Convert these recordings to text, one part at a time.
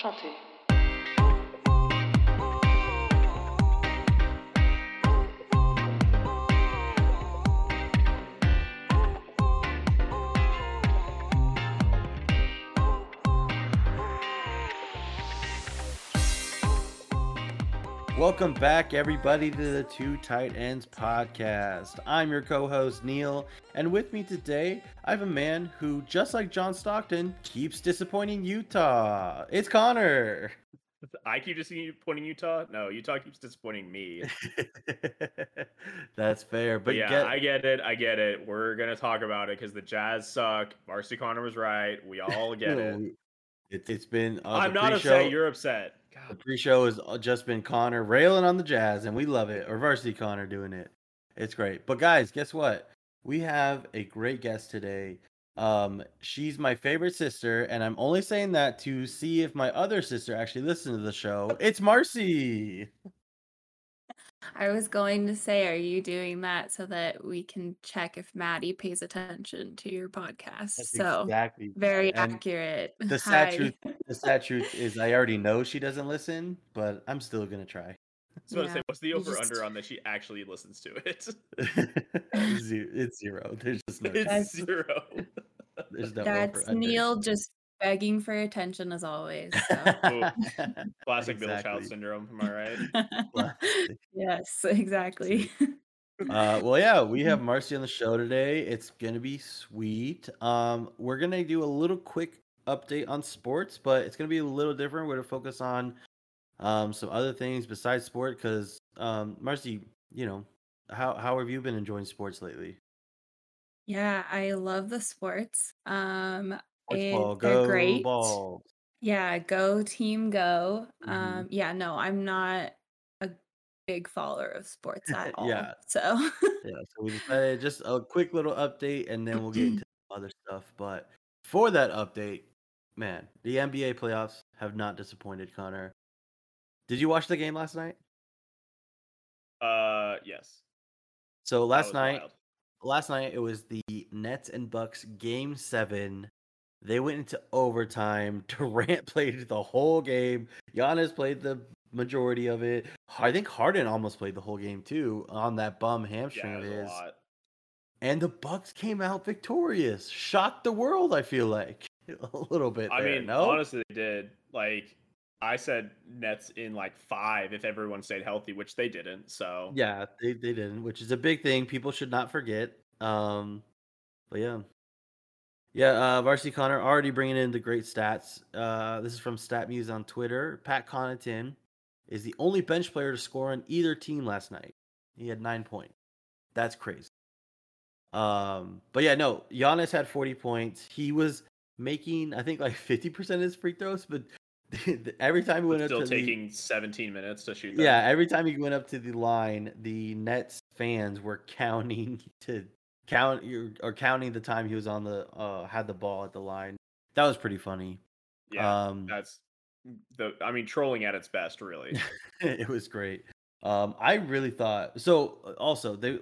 enchanté. Welcome back, everybody, to the Two Tight Ends podcast. I'm your co-host, Neil, and with me today, I have a man who, just like John Stockton, keeps disappointing Utah. It's Connor. I keep disappointing Utah? No, Utah keeps disappointing me. That's fair. But yeah, I get it. We're going to talk about it because the Jazz suck. Marcy Connor was right. We all get it. It's been... I'm not upset. You're upset. God. The pre-show has just been Connor railing on the Jazz, and we love it. Or Varsity Connor doing it. It's great. But guys, guess what? We have a great guest today. She's my favorite sister, and I'm only saying that to see if my other sister actually listened to the show. It's Marcy! I was going to say, are you doing that so that we can check if Maddie pays attention to your podcast? That's so exactly very and accurate. The sad truth is I already know she doesn't listen, but I'm still going to try. So yeah. What's the over under on that she actually listens to it? It's zero. There's just no. It's zero. There's no that's over Neil under. Just begging for attention as always. So. Classic exactly. Bill Child syndrome, am I right? Yes, exactly. We have Marcy on the show today. It's going to be sweet. We're going to do a little quick update on sports, but it's going to be a little different. We're going to focus on some other things besides sport because, Marcy, you know, how have you been enjoying sports lately? Yeah, I love the sports. Ball, go, they're great. Ball. Yeah, go team go. Mm-hmm. I'm not a big follower of sports at all. Yeah. So so we decided just a quick little update and then we'll get into other stuff. But for that update, man, the NBA playoffs have not disappointed, Connor. Did you watch the game last night? Yes. So last night it was the Nets and Bucks game 7. They went into overtime. Durant played the whole game. Giannis played the majority of it. I think Harden almost played the whole game, too, on that bum hamstring of his. And the Bucks came out victorious. Shocked the world, I feel like. A little bit there, honestly, they did. Like, I said Nets in, 5 if everyone stayed healthy, which they didn't, so. Yeah, they didn't, which is a big thing. People should not forget. Varsity Connor already bringing in the great stats. This is from StatMuse on Twitter. Pat Connaughton is the only bench player to score on either team last night. He had 9 points. That's crazy. Giannis had 40 points. He was making, I think, 50% of his free throws, but every time he went up to the... Still taking 17 minutes to shoot them. Yeah, every time he went up to the line, the Nets fans were counting the time he was on the had the ball at the line. That was pretty funny. Yeah, that's trolling at its best, really. It was great. I really thought so. Also, they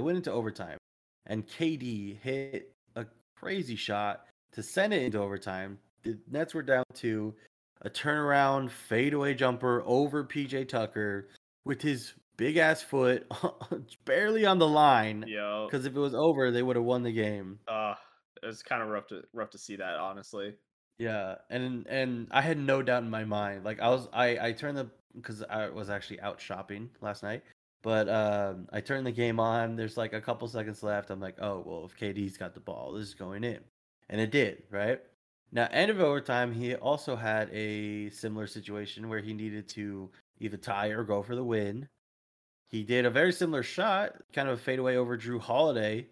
went into overtime, and KD hit a crazy shot to send it into overtime. The Nets were down 2, a turnaround fadeaway jumper over PJ Tucker with his big-ass foot, barely on the line. Yeah. Because if it was over, they would have won the game. It was kind of rough to see that, honestly. Yeah, and I had no doubt in my mind. Because I was actually out shopping last night. But I turned the game on. There's a couple seconds left. I'm if KD's got the ball, this is going in. And it did, right? Now, end of overtime, he also had a similar situation where he needed to either tie or go for the win. He did a very similar shot, kind of a fadeaway over Jrue Holiday.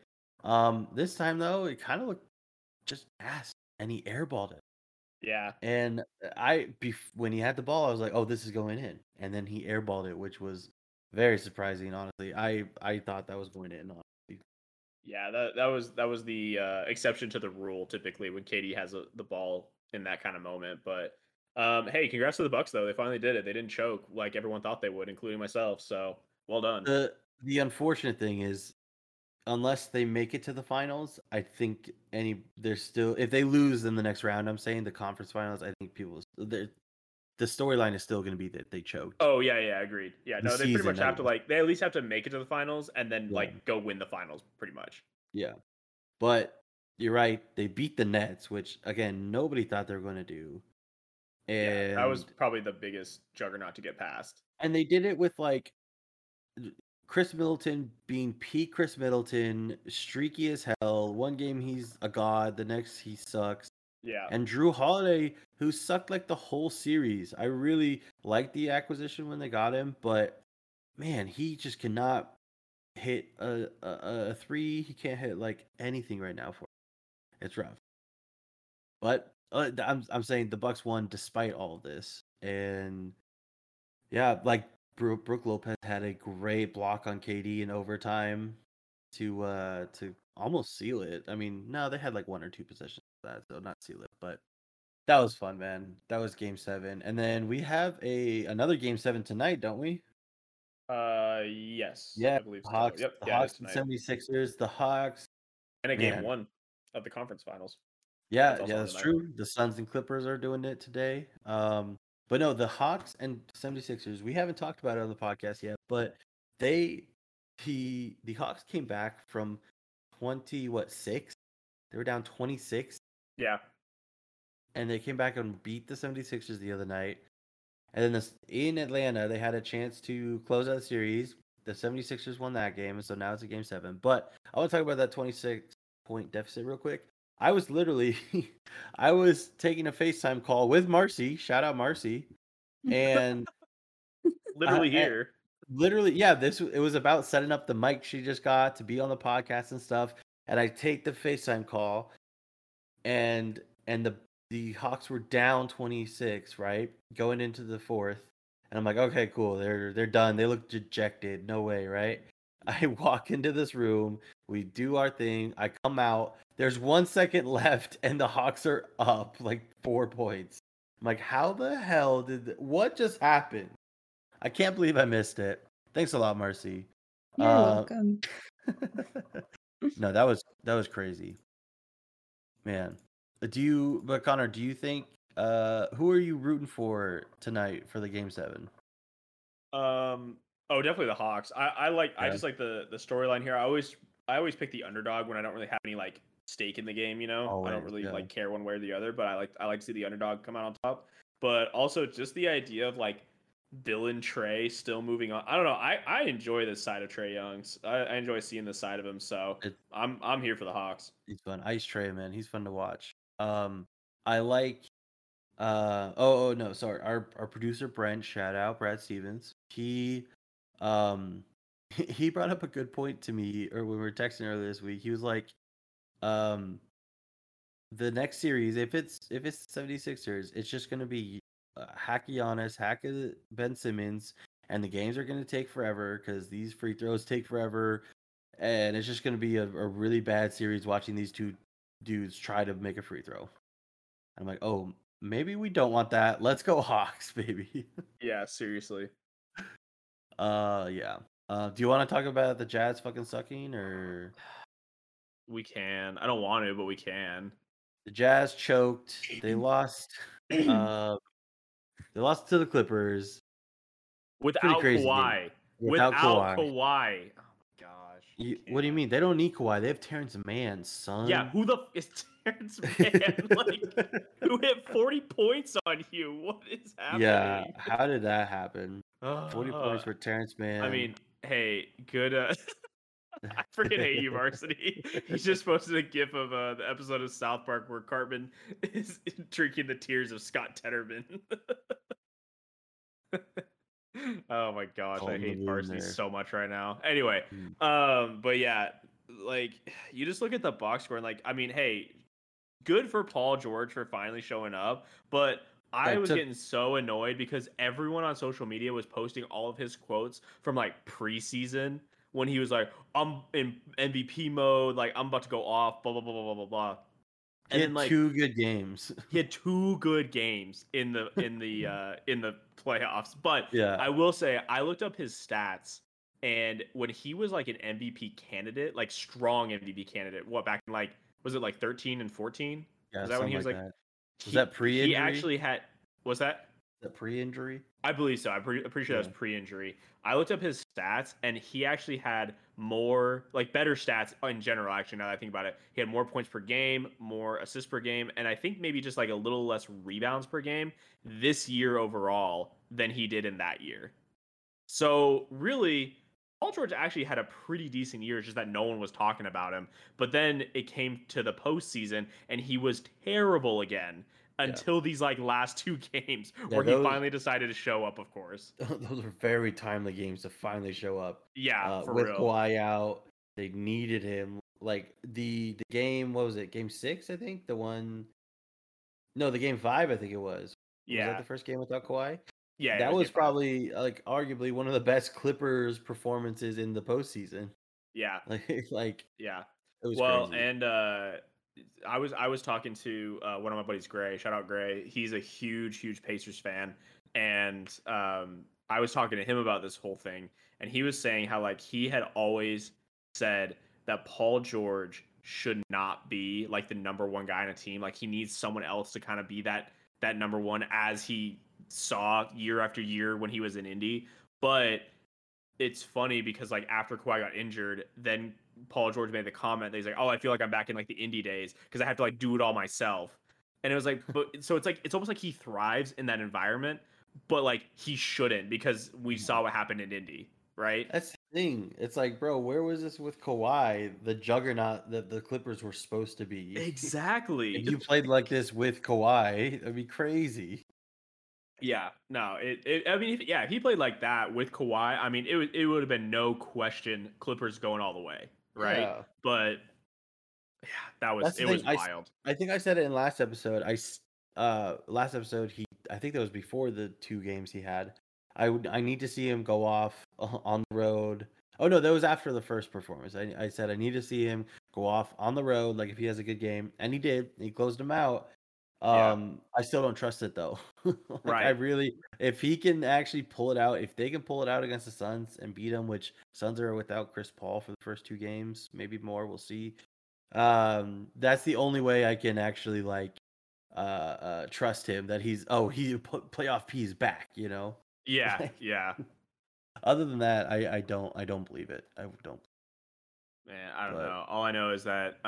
This time, though, it kind of looked just ass, and he airballed it. Yeah. And when he had the ball, I was like, oh, this is going in. And then he airballed it, which was very surprising, honestly. I thought that was going in, honestly. Yeah, that was the exception to the rule, typically, when KD has the ball in that kind of moment. But, hey, congrats to the Bucks, though. They finally did it. They didn't choke like everyone thought they would, including myself, so... Well done. The unfortunate thing is unless they make it to the finals, I think there's still, if they lose in the next round, I'm saying the conference finals, I think people, the storyline is still going to be that they choked. Oh, yeah, yeah, agreed. Yeah, no, they pretty much have to, like, they at least have to make it to the finals and then, like, go win the finals, pretty much. Yeah. But you're right. They beat the Nets, which, again, nobody thought they were going to do. And yeah, that was probably the biggest juggernaut to get past. And they did it with, like, Chris Middleton being peak Chris Middleton, streaky as hell. One game he's a god, the next he sucks. Yeah. And Jrue Holiday, who sucked like the whole series. I really liked the acquisition when they got him, but man, he just cannot hit a three. He can't hit like anything right now for him. It's rough. But I'm saying the Bucks won despite all of this. And yeah, like Brook Lopez had a great block on KD in overtime to almost seal it. I mean, no, they had like one or two possessions of that, so not seal it, but that was fun, man. That was Game 7. And then we have another Game 7 tonight, don't we? Yes. Yeah, I believe so. Hawks, yep. The Hawks and 76ers, the Hawks. And a Game 1 of the conference finals. Yeah, that's true. The Suns and Clippers are doing it today. But no, the Hawks and 76ers, we haven't talked about it on the podcast yet, but the Hawks came back from 6? They were down 26. Yeah. And they came back and beat the 76ers the other night. And then in Atlanta, they had a chance to close out the series. The 76ers won that game, and so now it's a Game 7. But I want to talk about that 26-point deficit real quick. I was literally, I was taking a FaceTime call with Marcy. Shout out Marcy, and literally here, literally, yeah. It was about setting up the mic she just got to be on the podcast and stuff. And I take the FaceTime call, and the Hawks were down 26, right, going into the fourth. And I'm like, okay, cool, they're done. They look dejected. No way, right? I walk into this room. We do our thing. I come out. There's 1 second left, and the Hawks are up like 4 points. I'm like, how the hell what just happened? I can't believe I missed it. Thanks a lot, Marcy. You're welcome. No, that was crazy, man. But Connor, do you think? Who are you rooting for tonight for the Game 7? Oh, definitely the Hawks. I just like the storyline here. I always pick the underdog when I don't really have any like stake in the game, you know. Always, I don't really like care one way or the other, but I like to see the underdog come out on top. But also just the idea of like Bill and Trey still moving on. I don't know. I enjoy this side of Trey Young's. I enjoy seeing this side of him. So I'm here for the Hawks. He's fun. Ice Trey, man. He's fun to watch. I like. No, sorry. Our producer Brent, shout out Brad Stevens. He brought up a good point to me, or when we were texting earlier this week, he was like, the next series, if it's the 76ers, it's just going to be hack Giannis, hack Ben Simmons, and the games are going to take forever because these free throws take forever, and it's just going to be a really bad series watching these two dudes try to make a free throw. I'm like, oh, maybe we don't want that. Let's go Hawks, baby. Yeah, seriously. Yeah. Do you want to talk about the Jazz fucking sucking, or we can? I don't want to, but we can. The Jazz choked. They lost. They lost to the Clippers without Kawhi. Without Kawhi. Oh my gosh! What do you mean? They don't need Kawhi. They have Terrence Mann, son. Yeah, who the is Terrence Mann? Like, who hit 40 points on you? What is happening? Yeah, how did that happen? 40 points for Terrence Mann. I mean. Hey, good. I freaking hate you, Varsity. He just posted a GIF of the episode of South Park where Cartman is drinking the tears of Scott Tedderman. Oh my gosh, I hate Varsity so much right now. Anyway, but yeah, like you just look at the box score and like, I mean, hey, good for Paul George for finally showing up, but. I was getting so annoyed because everyone on social media was posting all of his quotes from like preseason when he was like, I'm in MVP mode, like I'm about to go off, blah, blah, blah, blah, blah, blah. And then like two good games. He had two good games in the playoffs. But yeah. I will say I looked up his stats And when he was like an MVP candidate, like strong MVP candidate, what back in like, was it like 13 and 14? Yeah, was that when he was like that. Was that pre-injury? He actually had, was that? Was that pre-injury? I believe so. I'm pretty sure that was pre-injury. I looked up his stats, and he actually had more, like better stats in general, actually, now that I think about it. He had more points per game, more assists per game, and I think maybe just like a little less rebounds per game this year overall than he did in that year. So really, Paul George actually had a pretty decent year, just that no one was talking about him. But then it came to the postseason, and he was terrible again until these like last two games where he finally decided to show up, of course. Those are very timely games to finally show up. Yeah, for real. With Kawhi out, they needed him. Like, the game, what was it, game six, I think? The one... No, the game five, I think it was. Yeah. Was that the first game without Kawhi? Yeah, that was probably like arguably one of the best Clippers performances in the postseason. Yeah, like it was crazy. And I was talking to one of my buddies, Gray. Shout out Gray. He's a huge Pacers fan, and I was talking to him about this whole thing, and he was saying how like he had always said that Paul George should not be like the number one guy on a team. Like he needs someone else to kind of be that number one, as he saw year after year when he was in Indy. But it's funny because like after Kawhi got injured, then Paul George made the comment that he's like, oh, I feel like I'm back in like the Indy days because I have to like do it all myself. And it was like, but so it's like, it's almost like he thrives in that environment, but like he shouldn't, because we saw what happened in Indy, right? That's the thing. It's like, bro, where was this with Kawhi, the juggernaut that the Clippers were supposed to be? Exactly. If you played like this with Kawhi, that'd be crazy. Yeah, no, I mean, if he played like that with Kawhi, I mean, it would have been no question Clippers going all the way, right? Yeah. But yeah, it was wild. I think I said it in last episode. I think that was before the two games he had. I need to see him go off on the road. Oh no, that was after the first performance. I said I need to see him go off on the road, like if he has a good game, and he did. He closed him out. I still don't trust it though. Right. I really, if he can actually pull it out, if they can pull it out against the Suns and beat them, which Suns are without Chris Paul for the first two games, maybe more, we'll see. That's the only way I can actually like trust him, that he's playoff P is back, you know? Yeah, like, yeah. Other than that, I don't believe it. I don't. Man, I don't know. All I know is that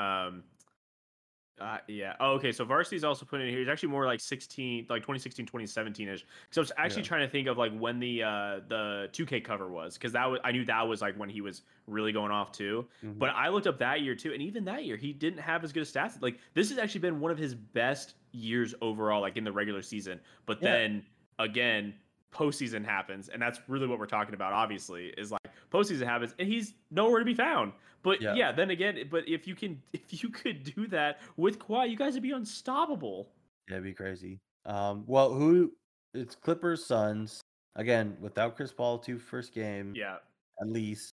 yeah. Oh, okay. So Varsity's also put in here. It's actually more like 2016, 2017-ish. Because I was actually trying to think of like when the 2K cover was, because I knew that was like when he was really going off too. Mm-hmm. But I looked up that year too, and even that year he didn't have as good as stats. Like this has actually been one of his best years overall, like in the regular season. But then again, postseason happens, and that's really what we're talking about. Obviously, is like postseason happens, and he's nowhere to be found. But yeah, then again, but if you could do that with Kawhi, you guys would be unstoppable. That'd be crazy. Well, it's Clippers Suns again without Chris Paul, two first game. Yeah, at least.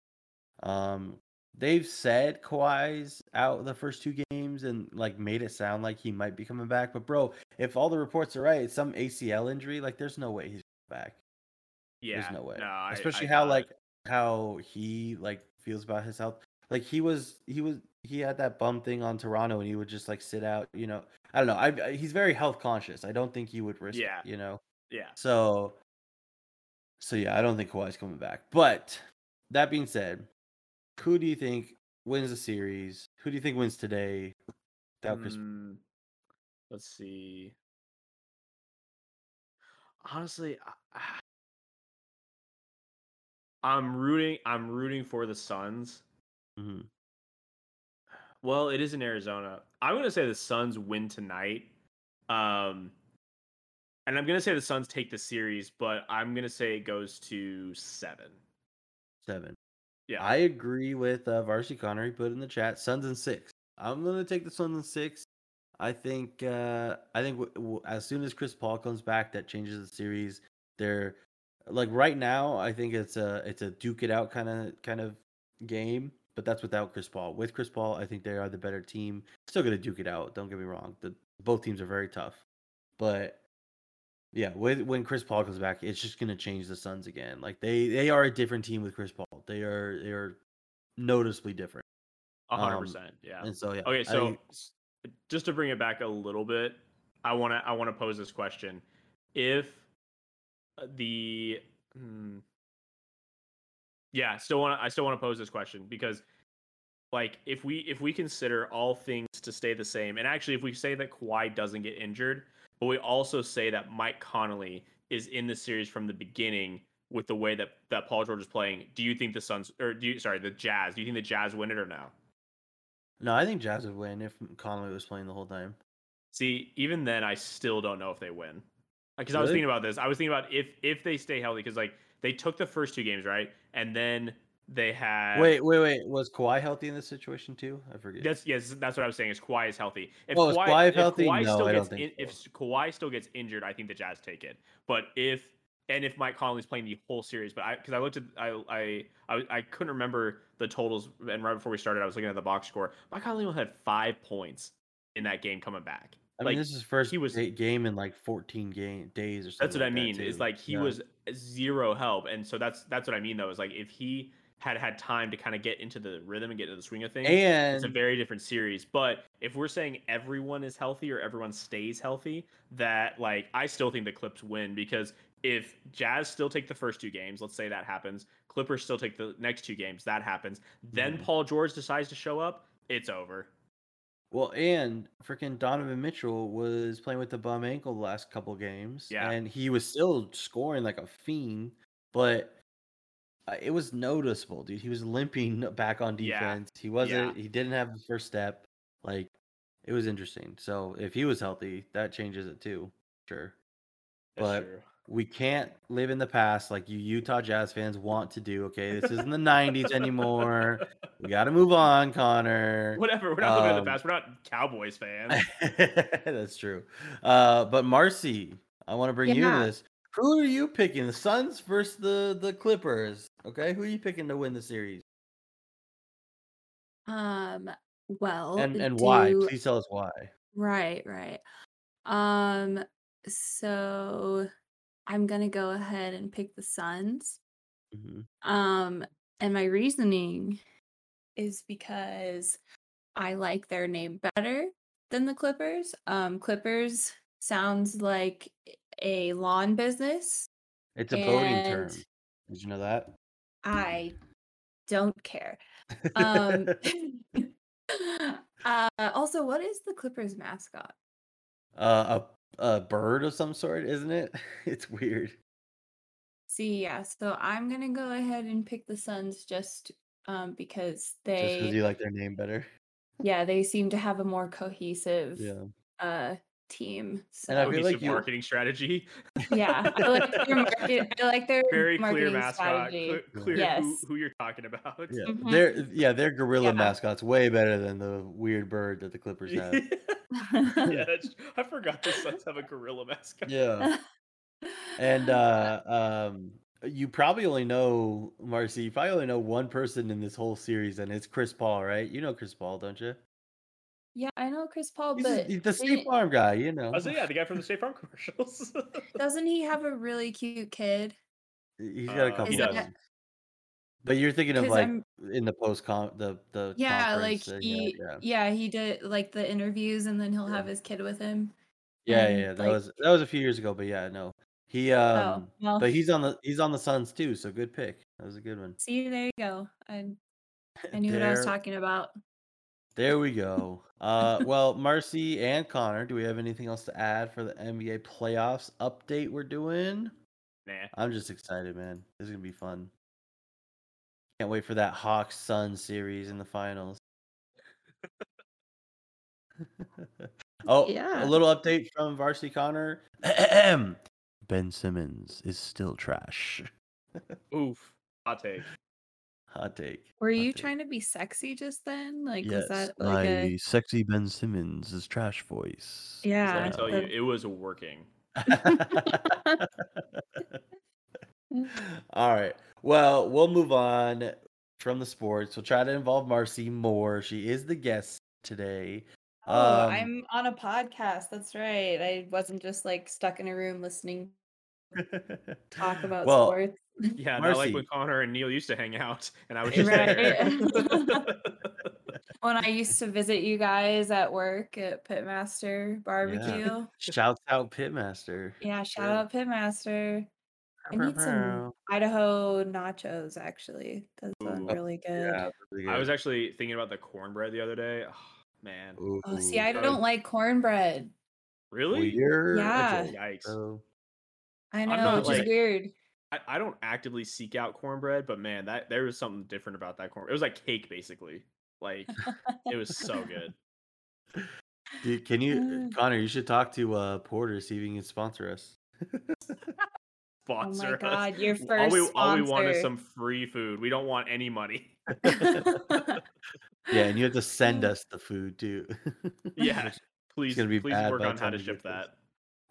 They've said Kawhi's out the first two games and like made it sound like he might be coming back. But bro, if all the reports are right, it's some ACL injury. Like, there's no way he's back. Yeah, there's no way. No, especially how he like feels about his health. Like he had that bum thing on Toronto, and he would just like sit out, you know. I don't know. He's very health conscious. I don't think he would risk it, you know. Yeah. So yeah, I don't think Kawhi's coming back. But that being said, who do you think wins the series? Who do you think wins today? Without Chris. Let's see. Honestly, I'm rooting for the Suns. Mm-hmm. Well, it is in Arizona. I'm going to say the Suns win tonight. And I'm going to say the Suns take the series, but I'm going to say it goes to 7. 7. Yeah. I agree with Varsity Connery put in the chat, Suns in 6. I'm going to take the Suns in 6. I think as soon as Chris Paul comes back, that changes the series. They're like right now, I think it's a duke it out kind of game, but that's without Chris Paul. With Chris Paul, I think they are the better team. Still gonna duke it out. Don't get me wrong. Both teams are very tough, but Yeah, when Chris Paul comes back, it's just gonna change the Suns again. Like they are a different team with Chris Paul. They are noticeably different. 100%. Yeah. And so yeah. Okay, so just to bring it back a little bit, I wanna pose this question: I still wanna pose this question because, like, if we consider all things to stay the same, and actually if we say that Kawhi doesn't get injured, but we also say that Mike Conley is in the series from the beginning with the way that Paul George is playing, do you think the Suns do you think the Jazz win it or no? No, I think Jazz would win if Conley was playing the whole time. See, even then, I still don't know if they win. Because really? I was thinking about this. I was thinking about if they stay healthy, because like they took the first two games, right? And then they had wait. Was Kawhi healthy in this situation too? I forget. That's what I was saying. Is Kawhi is healthy? If Kawhi still gets injured, I think the Jazz take it. But if Mike Conley's playing the whole series, because I couldn't remember the totals, and right before we started, I was looking at the box score. Mike Conley only had 5 points in that game coming back. I mean, this is his first game in like 14 days or something. That's what I mean. It's like he was zero help, and so that's what I mean though. Is like if he had time to kind of get into the rhythm and get into the swing of things. And it's a very different series. But if we're saying everyone is healthy or everyone stays healthy, that like I still think the Clips win because if Jazz still take the first two games, let's say that happens, Clippers still take the next two games, that happens, then Paul George decides to show up, it's over. Well, and freaking Donovan Mitchell was playing with the bum ankle the last couple games. Yeah. And he was still scoring like a fiend, but it was noticeable, dude. He was limping back on defense. Yeah. He wasn't. Yeah. He didn't have the first step. Like, it was interesting. So if he was healthy, that changes it too. Sure, but we can't live in the past like you Utah Jazz fans want to do. Okay, this isn't the '90s anymore. We got to move on, Connor. Whatever. We're not living in the past. We're not Cowboys fans. That's true. But Marcy, I want to bring you to this. Who are you picking? The Suns versus the Clippers. Okay, who are you picking to win the series? Why? Please tell us why. Right. So I'm gonna go ahead and pick the Suns. Mm-hmm. And my reasoning is because I like their name better than the Clippers. Clippers sounds like a lawn business. It's a voting term. Did you know that? I don't care. Also, what is the Clippers mascot? A bird of some sort, isn't it? It's weird. See, yeah. So I'm gonna go ahead and pick the Suns just because just because you like their name better. Yeah, they seem to have a more cohesive. Yeah. Team. So. And I feel like marketing strategy. Yeah, I like their market. I like their very clear mascot. Clear yes. who you're talking about. Yeah, mm-hmm. Their gorilla mascot's way better than the weird bird that the Clippers have. Yeah, I forgot the Suns have a gorilla mascot. Yeah, and you probably only know Marcy. You probably only know one person in this whole series, and it's Chris Paul, right? You know Chris Paul, don't you? Yeah, I know Chris Paul, but he's the State Farm guy, you know. I was the guy from the State Farm commercials. Doesn't he have a really cute kid? He's got a couple. But you're thinking of like in the the conference, like he did like the interviews, and then he'll have his kid with him. Yeah, that was a few years ago, but yeah, no, he but he's on the Suns too, so good pick. That was a good one. See, there you go. I knew what I was talking about. There we go. Well, Marcy and Connor, do we have anything else to add for the NBA playoffs update we're doing? Nah. I'm just excited, man. This is going to be fun. Can't wait for that Hawks-Suns series in the finals. A little update from Varsity Connor. Ben Simmons is still trash. Oof. Hot take. Were you trying to be sexy just then? Like, yes, was that like a sexy Ben Simmons is trash voice? Yeah. So let me tell you, it was working. All right. Well, we'll move on from the sports. We'll try to involve Marcy more. She is the guest today. Oh, I'm on a podcast. That's right. I wasn't just like stuck in a room listening talk about sports. Yeah, not like when Connor and Neil used to hang out, and I was just there. When I used to visit you guys at work at Pitmaster Barbecue. Yeah. Shout out Pitmaster. Yeah, shout out Pitmaster. I need some Idaho nachos, actually. Those look really good. Yeah, really good. I was actually thinking about the cornbread the other day. Oh, man. Ooh. Oh, see, I don't like cornbread. Really? Weird. Yeah. Yikes. I know, which is weird. I don't actively seek out cornbread, but man, that there was something different about that cornbread. It was like cake, basically. Like, it was so good. Dude, can you, Connor, you should talk to Porter, see if he can sponsor us. Sponsor us. Oh my God, your first sponsor. All we want is some free food. We don't want any money. Yeah, and you have to send us the food, too. Yeah, please work on how to ship that.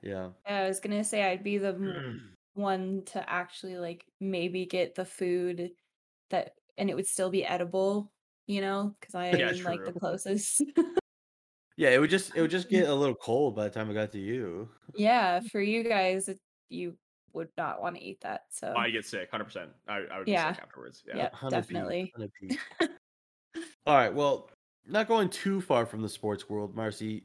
Yeah. I was going to say I'd be the one to actually, like, maybe get the food that, and it would still be edible, you know, because I am like the closest. Yeah, it would just get a little cold by the time it got to you. Yeah, for you guys, you would not want to eat that. So I get sick, 100%. I would get sick afterwards. Yeah, yep, 100%, definitely. 100%. All right, well, not going too far from the sports world, Marcy.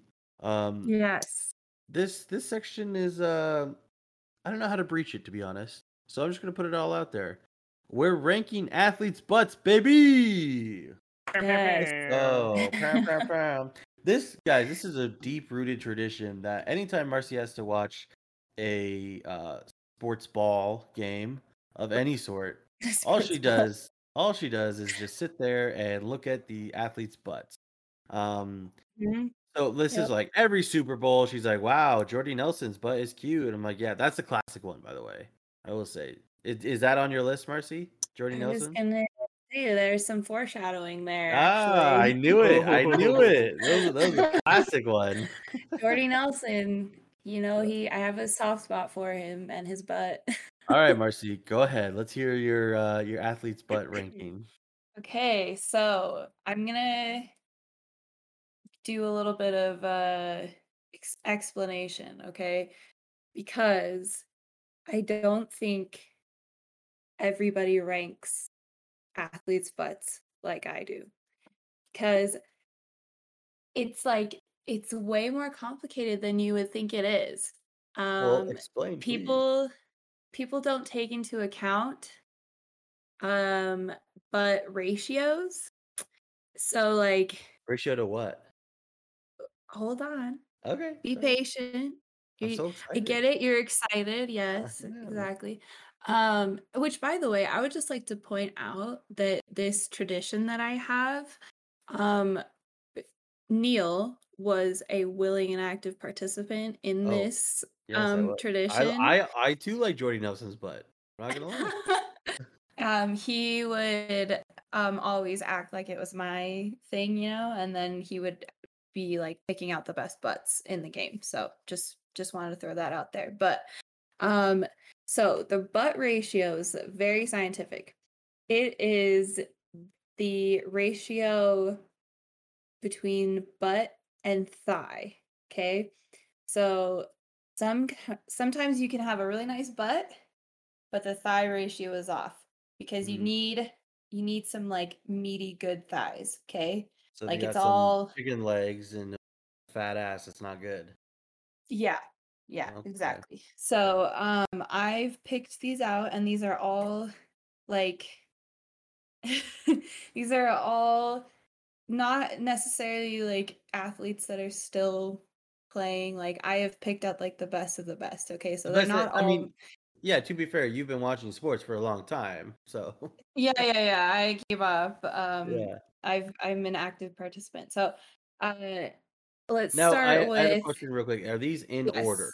Yes. This section is I don't know how to breach it, to be honest. So I'm just gonna put it all out there. We're ranking athletes' butts, baby. Yes. Oh, This is a deep-rooted tradition that anytime Marcy has to watch a sports ball game of any sort, all she does is just sit there and look at the athletes' butts. Mm-hmm. So this is like every Super Bowl, she's like, "Wow, Jordy Nelson's butt is cute." And I'm like, "Yeah, that's a classic one, by the way." I will say, is that on your list, Marcy? Jordy Nelson. Hey, there's some foreshadowing there. Ah, actually. I knew it. That was a classic one. Jordy Nelson, you know, I have a soft spot for him and his butt. All right, Marcy, go ahead. Let's hear your athlete's butt ranking. Okay, so I'm gonna do a little bit of explanation, okay? Because I don't think everybody ranks athletes' butts like I do, because it's way more complicated than you would think it is. Well, explain, people don't take into account but ratios. So like ratio to what? Hold on. Okay. Be patient. I get it. You're excited. Yes, exactly. Which, by the way, I would just like to point out that this tradition that I have, Neil was a willing and active participant in this tradition. I too like Jordy Nelson's butt. I'm not gonna lie. He would always act like it was my thing, you know, and then he would be like picking out the best butts in the game. So just wanted to throw that out there. But so the butt ratio is very scientific. It is the ratio between butt and thigh. Okay. So sometimes you can have a really nice butt, but the thigh ratio is off because you need some like meaty good thighs. Okay. So like it's all chicken legs and fat ass. It's not good. Yeah, okay. Exactly. So I've picked these out, and these are all like these are all not necessarily like athletes that are still playing. Like I have picked out like the best of the best. Okay, so they're not all. I mean, yeah. To be fair, you've been watching sports for a long time, so yeah. I gave up. I'm an active participant. So I have a question real quick. Are these in order?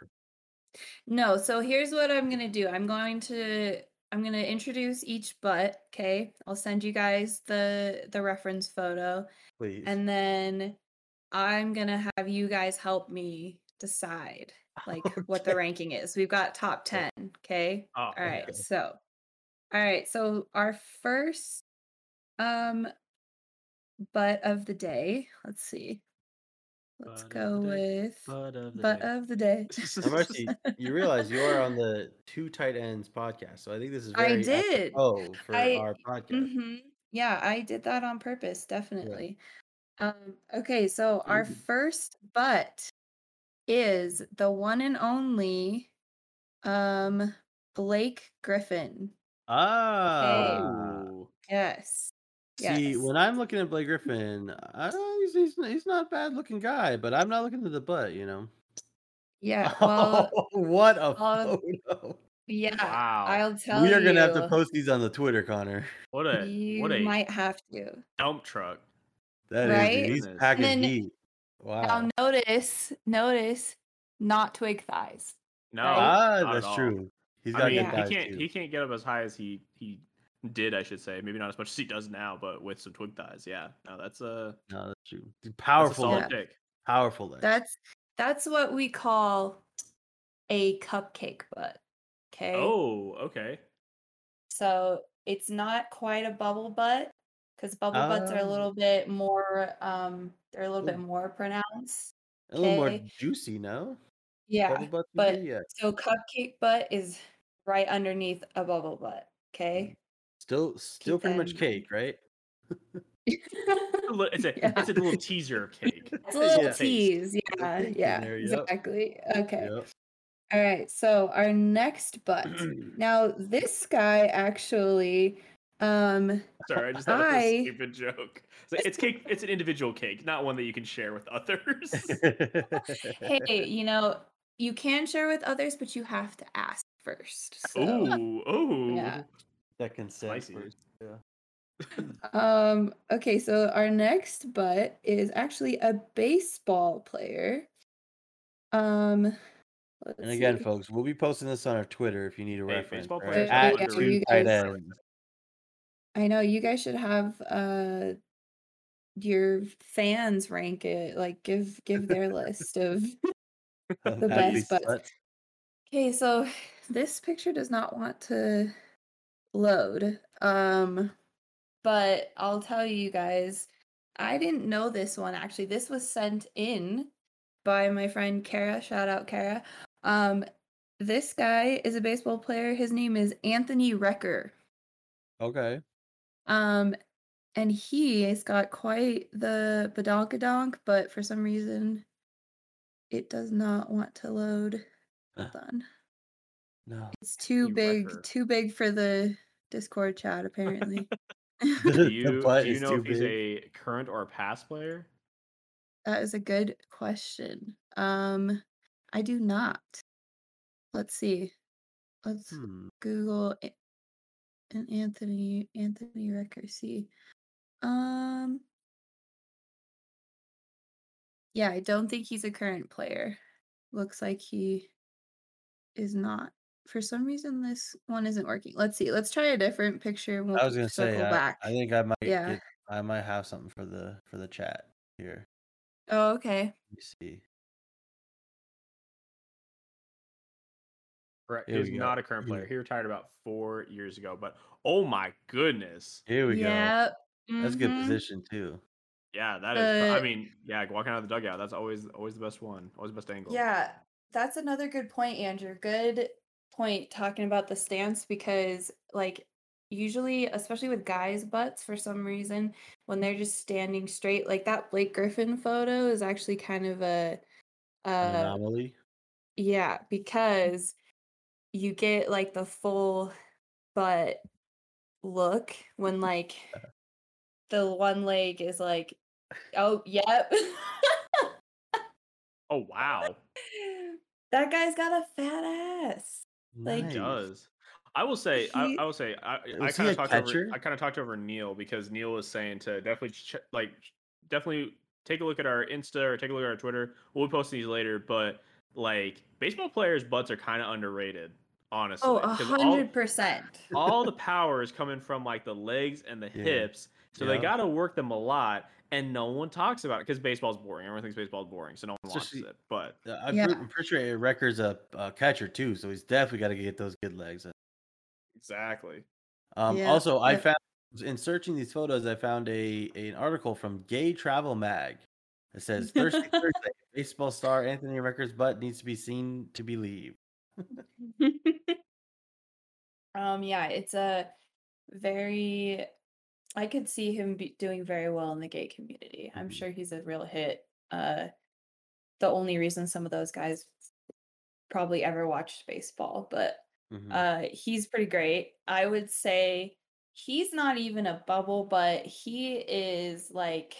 No. So here's what I'm going to do. I'm going to introduce each butt. Okay. I'll send you guys the reference photo. Please. And then I'm going to have you guys help me decide what the ranking is. We've got top 10. Okay. Oh, all right. Okay. So, all right. So our first, butt of the day. Let's see. Let's go with butt of the day. Now, Marcy, you realize you are on the Two Tight Ends podcast, so I think this is very apropos for our podcast. Yeah, I did that on purpose, definitely. Yeah. Okay, so our first butt is the one and only Blake Griffin. Oh. Okay. Yes. See, when I'm looking at Blake Griffin, he's not a bad-looking guy, but I'm not looking at the butt, you know? Yeah. Well, what a photo. Yeah. Wow. I'll tell you. We are going to have to post these on the Twitter, Connor. What a might have to. Dump truck. That is. He's packing heat. Wow. Now notice not twig thighs. No. Right? That's true. He's got good thighs, too. He can't get up as high as he did, I should say. Maybe not as much as he does now, but with some twig thighs. Yeah. No, that's true. Powerful. That's a solid dick. Powerful dick. That's what we call a cupcake butt. Okay. Oh, okay. So it's not quite a bubble butt because bubble butts are a little bit more they're a little bit more pronounced. A little more juicy, no? Yeah. So cupcake butt is right underneath a bubble butt. Okay. Still pretty much cake, right? It's a little teaser of cake. It's a little tease. Yeah. Exactly. Okay. Yep. All right, so our next butt. Now, this guy actually, sorry, I just thought it was a stupid joke. It's cake. It's an individual cake, not one that you can share with others. Hey, you can share with others, but you have to ask first. So, yeah, that can say first. Yeah. Okay, so our next butt is actually a baseball player. And again, folks, we'll be posting this on our Twitter if you need a reference. Right? At Two Tight Ends. I know you guys should have your fans rank it. Like, give their list of the best butts. Okay, so this picture does not want to load. But I'll tell you guys, I didn't know this one actually. This was sent in by my friend Kara. Shout out Kara. This guy is a baseball player. His name is Anthony Recker. Okay. And he has got quite the badonkadonk, but for some reason, it does not want to load. Hold on. No. It's too big for the Discord chat, apparently. do you know if he's a current or a past player? That is a good question. I do not. Let's see. Let's Google an Anthony Recker. See. Yeah, I don't think he's a current player. Looks like he is not. For some reason, this one isn't working. Let's see. Let's try a different picture. We'll circle back. I think I might. Yeah. I might have something for the chat here. Oh, okay. Let me see. Correct. He's not a current player. He retired about 4 years ago, but oh my goodness. Here we go. Mm-hmm. That's a good position too. Yeah, that is. I mean, walking out of the dugout, that's always the best one. Always the best angle. Yeah, that's another good point, Andrew. Good point talking about the stance because, like, usually, especially with guys' butts, for some reason, when they're just standing straight, like that Blake Griffin photo is actually kind of an anomaly. Yeah, because you get like the full butt look when like the one leg is like, oh, yep. Oh, wow. That guy's got a fat ass. Nice. Like, he does. I will say, I kind of talked over Neil because Neil was saying to definitely take a look at our Insta or take a look at our Twitter. We'll post these later, but like baseball players' butts are kind of underrated, honestly. Oh, 100%. All the power is coming from like the legs and the hips, so they got to work them a lot, and no one talks about it because baseball's boring. Everyone thinks baseball's boring, so no one watches it. But I'm pretty sure Recker's a catcher too, so he's definitely got to get those good legs. Exactly. Also, I found in searching these photos, I found an article from Gay Travel Mag It says, Thursday, Thursday, baseball star Anthony Recker's butt needs to be seen to believe. Yeah, it's a very... I could see him doing very well in the gay community. I'm sure he's a real hit. The only reason some of those guys probably ever watched baseball, but he's pretty great. I would say he's not even a bubble, but he is like,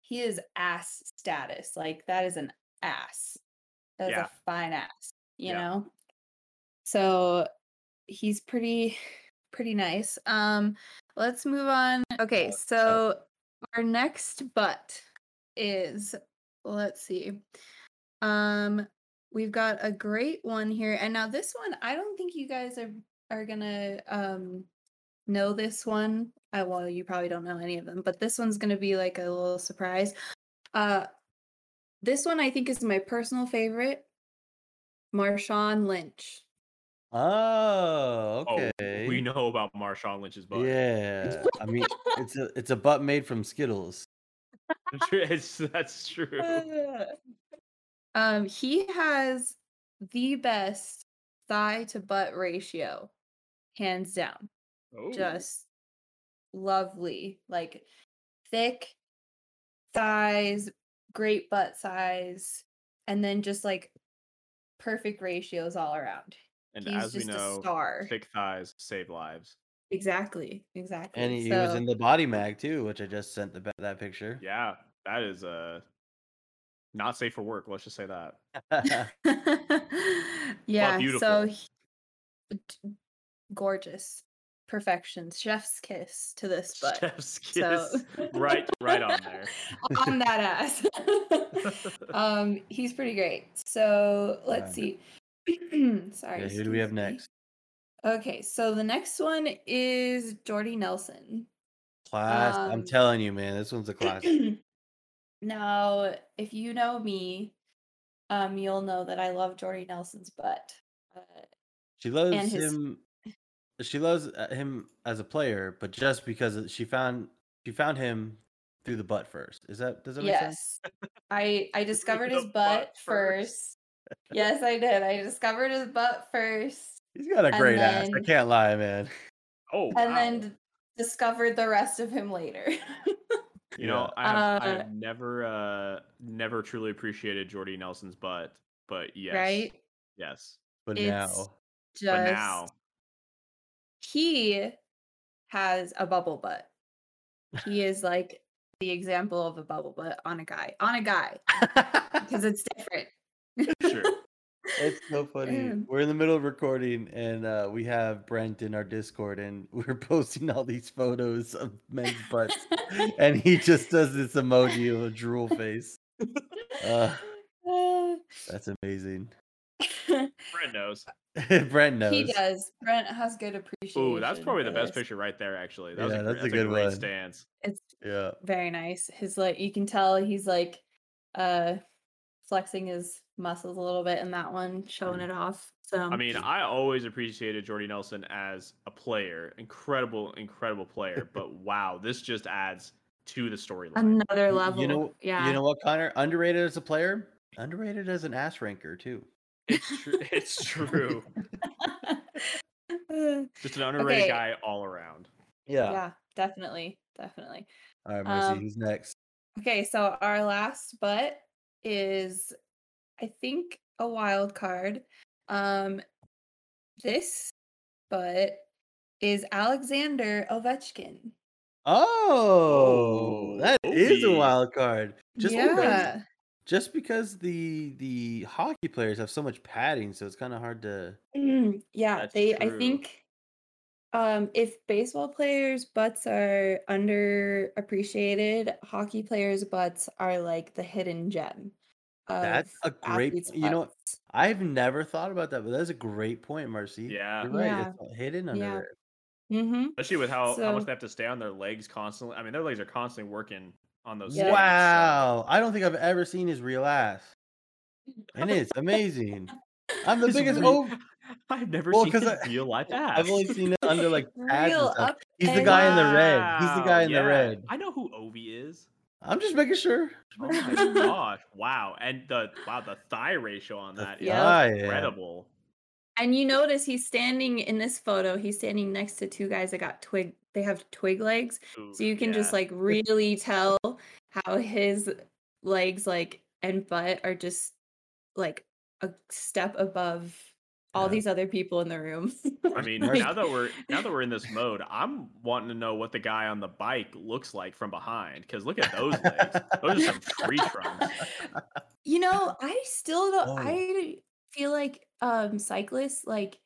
he is ass status. Like, that is an ass. That's a fine ass, you know? So he's pretty nice. Let's move on. Okay, so our next butt is, let's see. We've got a great one here. And now this one, I don't think you guys are gonna know this one. Well, you probably don't know any of them, but this one's gonna be like a little surprise. This one I think is my personal favorite. Marshawn Lynch. Oh, okay. Oh, we know about Marshawn Lynch's butt. Yeah, I mean, it's a butt made from Skittles. That's true. He has the best thigh to butt ratio, hands down. Oh. Just lovely, like thick thighs, great butt size, and then just like perfect ratios all around. And he's as we know, thick thighs save lives. Exactly. And he was in the body mag too, which I just sent that picture. Yeah, that is not safe for work. Let's just say that. Yeah. So gorgeous, perfection, chef's kiss to this butt. Chef's kiss, so. right on there. On that ass. He's pretty great. So let's see. Sorry. Yeah, who do we have next? Okay, so the next one is Jordy Nelson. Class. I'm telling you, man, this one's a classic. Now, if you know me, you'll know that I love Jordy Nelson's butt. She loves him as a player, but just because she found him through the butt first. Does that make sense? Yes. I discovered his butt first. Yes, I did. I discovered his butt first. He's got a great ass. I can't lie, man. Oh, wow. And then discovered the rest of him later. You know, I have never truly appreciated Jordy Nelson's butt, but yes. Right? Yes. But now. He has a bubble butt. He is like the example of a bubble butt on a guy. Because it's different. Sure. It's so funny. We're in the middle of recording and we have Brent in our Discord and we're posting all these photos of men's butts and he just does this emoji of a drool face. That's amazing. Brent knows. He does. Brent has good appreciation. Ooh, that's probably the best picture right there, actually. That's a good stance. It's very nice. His like you can tell he's like flexing his muscles a little bit in that one, showing it off. So I mean, I always appreciated Jordy Nelson as a player, incredible player. But wow, this just adds to the storyline. Another level. You know what, Connor? Underrated as a player, underrated as an ass ranker too. It's true. Just an underrated guy all around. Yeah, definitely. All right, Marcy, who's next? Okay, so our last butt is, I think, a wild card. This butt is Alexander Ovechkin. Oh, that is a wild card. Just because the hockey players have so much padding, so it's kind of hard to. I think if baseball players' butts are underappreciated, hockey players' butts are like the hidden gem. That's a great. You know, I've never thought about that, but that's a great point, Marcy. Yeah, you're right. Yeah. It's all hidden under. Yeah. Mm-hmm. Especially with how much they have to stay on their legs constantly. I mean, their legs are constantly working on those. Yeah. Wow, I don't think I've ever seen his real ass, and it's amazing. I'm the biggest. I've never seen his real life ass. I've only seen it under like ads. He's the guy in the red. I know who Ovi is. I'm just making sure. Oh my gosh! Wow, and the thigh ratio on that is incredible. And you notice he's standing in this photo. He's standing next to two guys that got twig. They have twig legs, so you can just like really tell how his legs like and butt are just like a step above all these other people in the room. I mean, like, now that we're in this mode, I'm wanting to know what the guy on the bike looks like from behind, because look at those legs. Those are some tree trunks. You know, I still don't. Whoa. I feel like cyclists like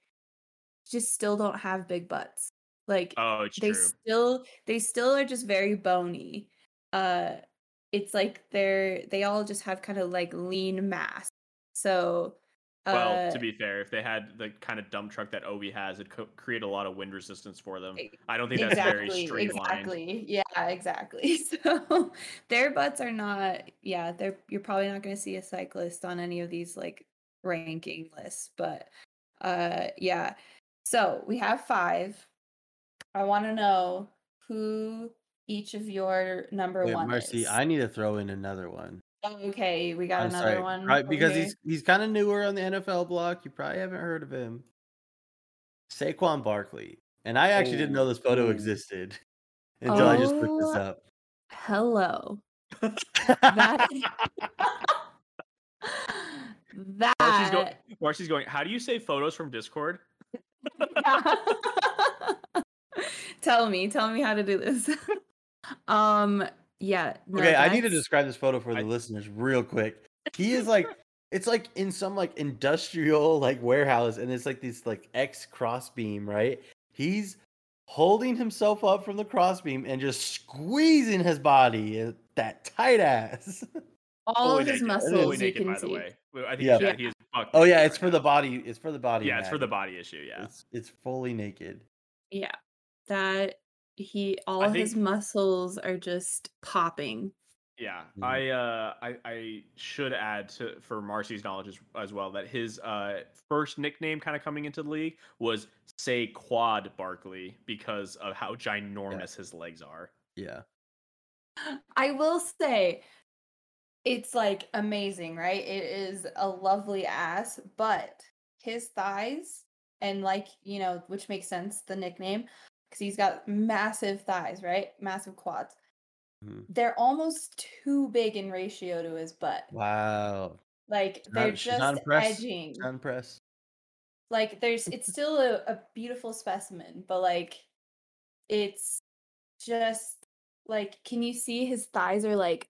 just still don't have big butts. Like, they still are just very bony. It's like they all just have kind of like lean mass. So. Well, to be fair, if they had the kind of dump truck that Obi has, it'd create a lot of wind resistance for them. I don't think that's very straight line. Exactly. So their butts are not, you're probably not going to see a cyclist on any of these like ranking lists, but So we have 5. I want to know who each of your number one Marcy, is. I need to throw in another one. Okay, we got one. Right, because he's kind of newer on the NFL block. You probably haven't heard of him. Saquon Barkley. And I actually didn't know this photo existed until I just looked this up. Hello. Marcy's going, how do you save photos from Discord? Tell me how to do this. I need to describe this photo for the listeners real quick. He is like, it's like in some like industrial like warehouse, and it's like this like X crossbeam, right? He's holding himself up from the crossbeam and just squeezing his body at that tight ass. All of his muscles, you can see. I think he is fucked. Oh yeah, it's for the body. It's for the body. Yeah, it's for the body issue. Yeah, it's fully naked. Yeah, that. His muscles are just popping. Yeah, I should add for Marcy's knowledge as well that his first nickname kind of coming into the league was Saquad Barkley because of how ginormous his legs are. Yeah, I will say it's like amazing, right? It is a lovely ass, but his thighs and like you know, which makes sense, the nickname. Because he's got massive thighs, right? Massive quads. Mm-hmm. They're almost too big in ratio to his butt. Wow. Like, they're just edging. Unpressed. Like, it's still a beautiful specimen, but, like, it's just, like, can you see his thighs are, like,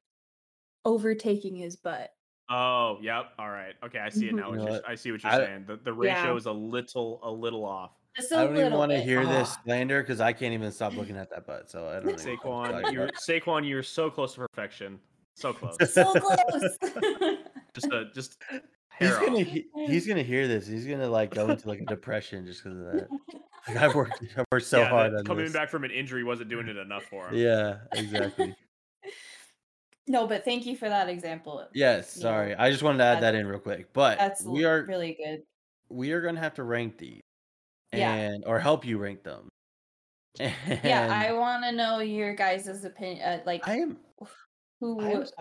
overtaking his butt? Oh, yep. All right. Okay, I see it now. I see what you're saying. The ratio is a little off. I don't even want to hear this slander because I can't even stop looking at that butt. So I don't know. Saquon, you're so close to perfection. So close. So close. just hair off. He's gonna hear this. He's gonna like go into like a depression just because of that. Like, I've worked so hard on coming this. Back from an injury wasn't doing it enough for him. Yeah, exactly. No, but thank you for that example. Yes, sorry. I just wanted to add that in real quick. But we are really good. We are gonna have to rank these. And or help you rank them. I want to know your guys' opinion. I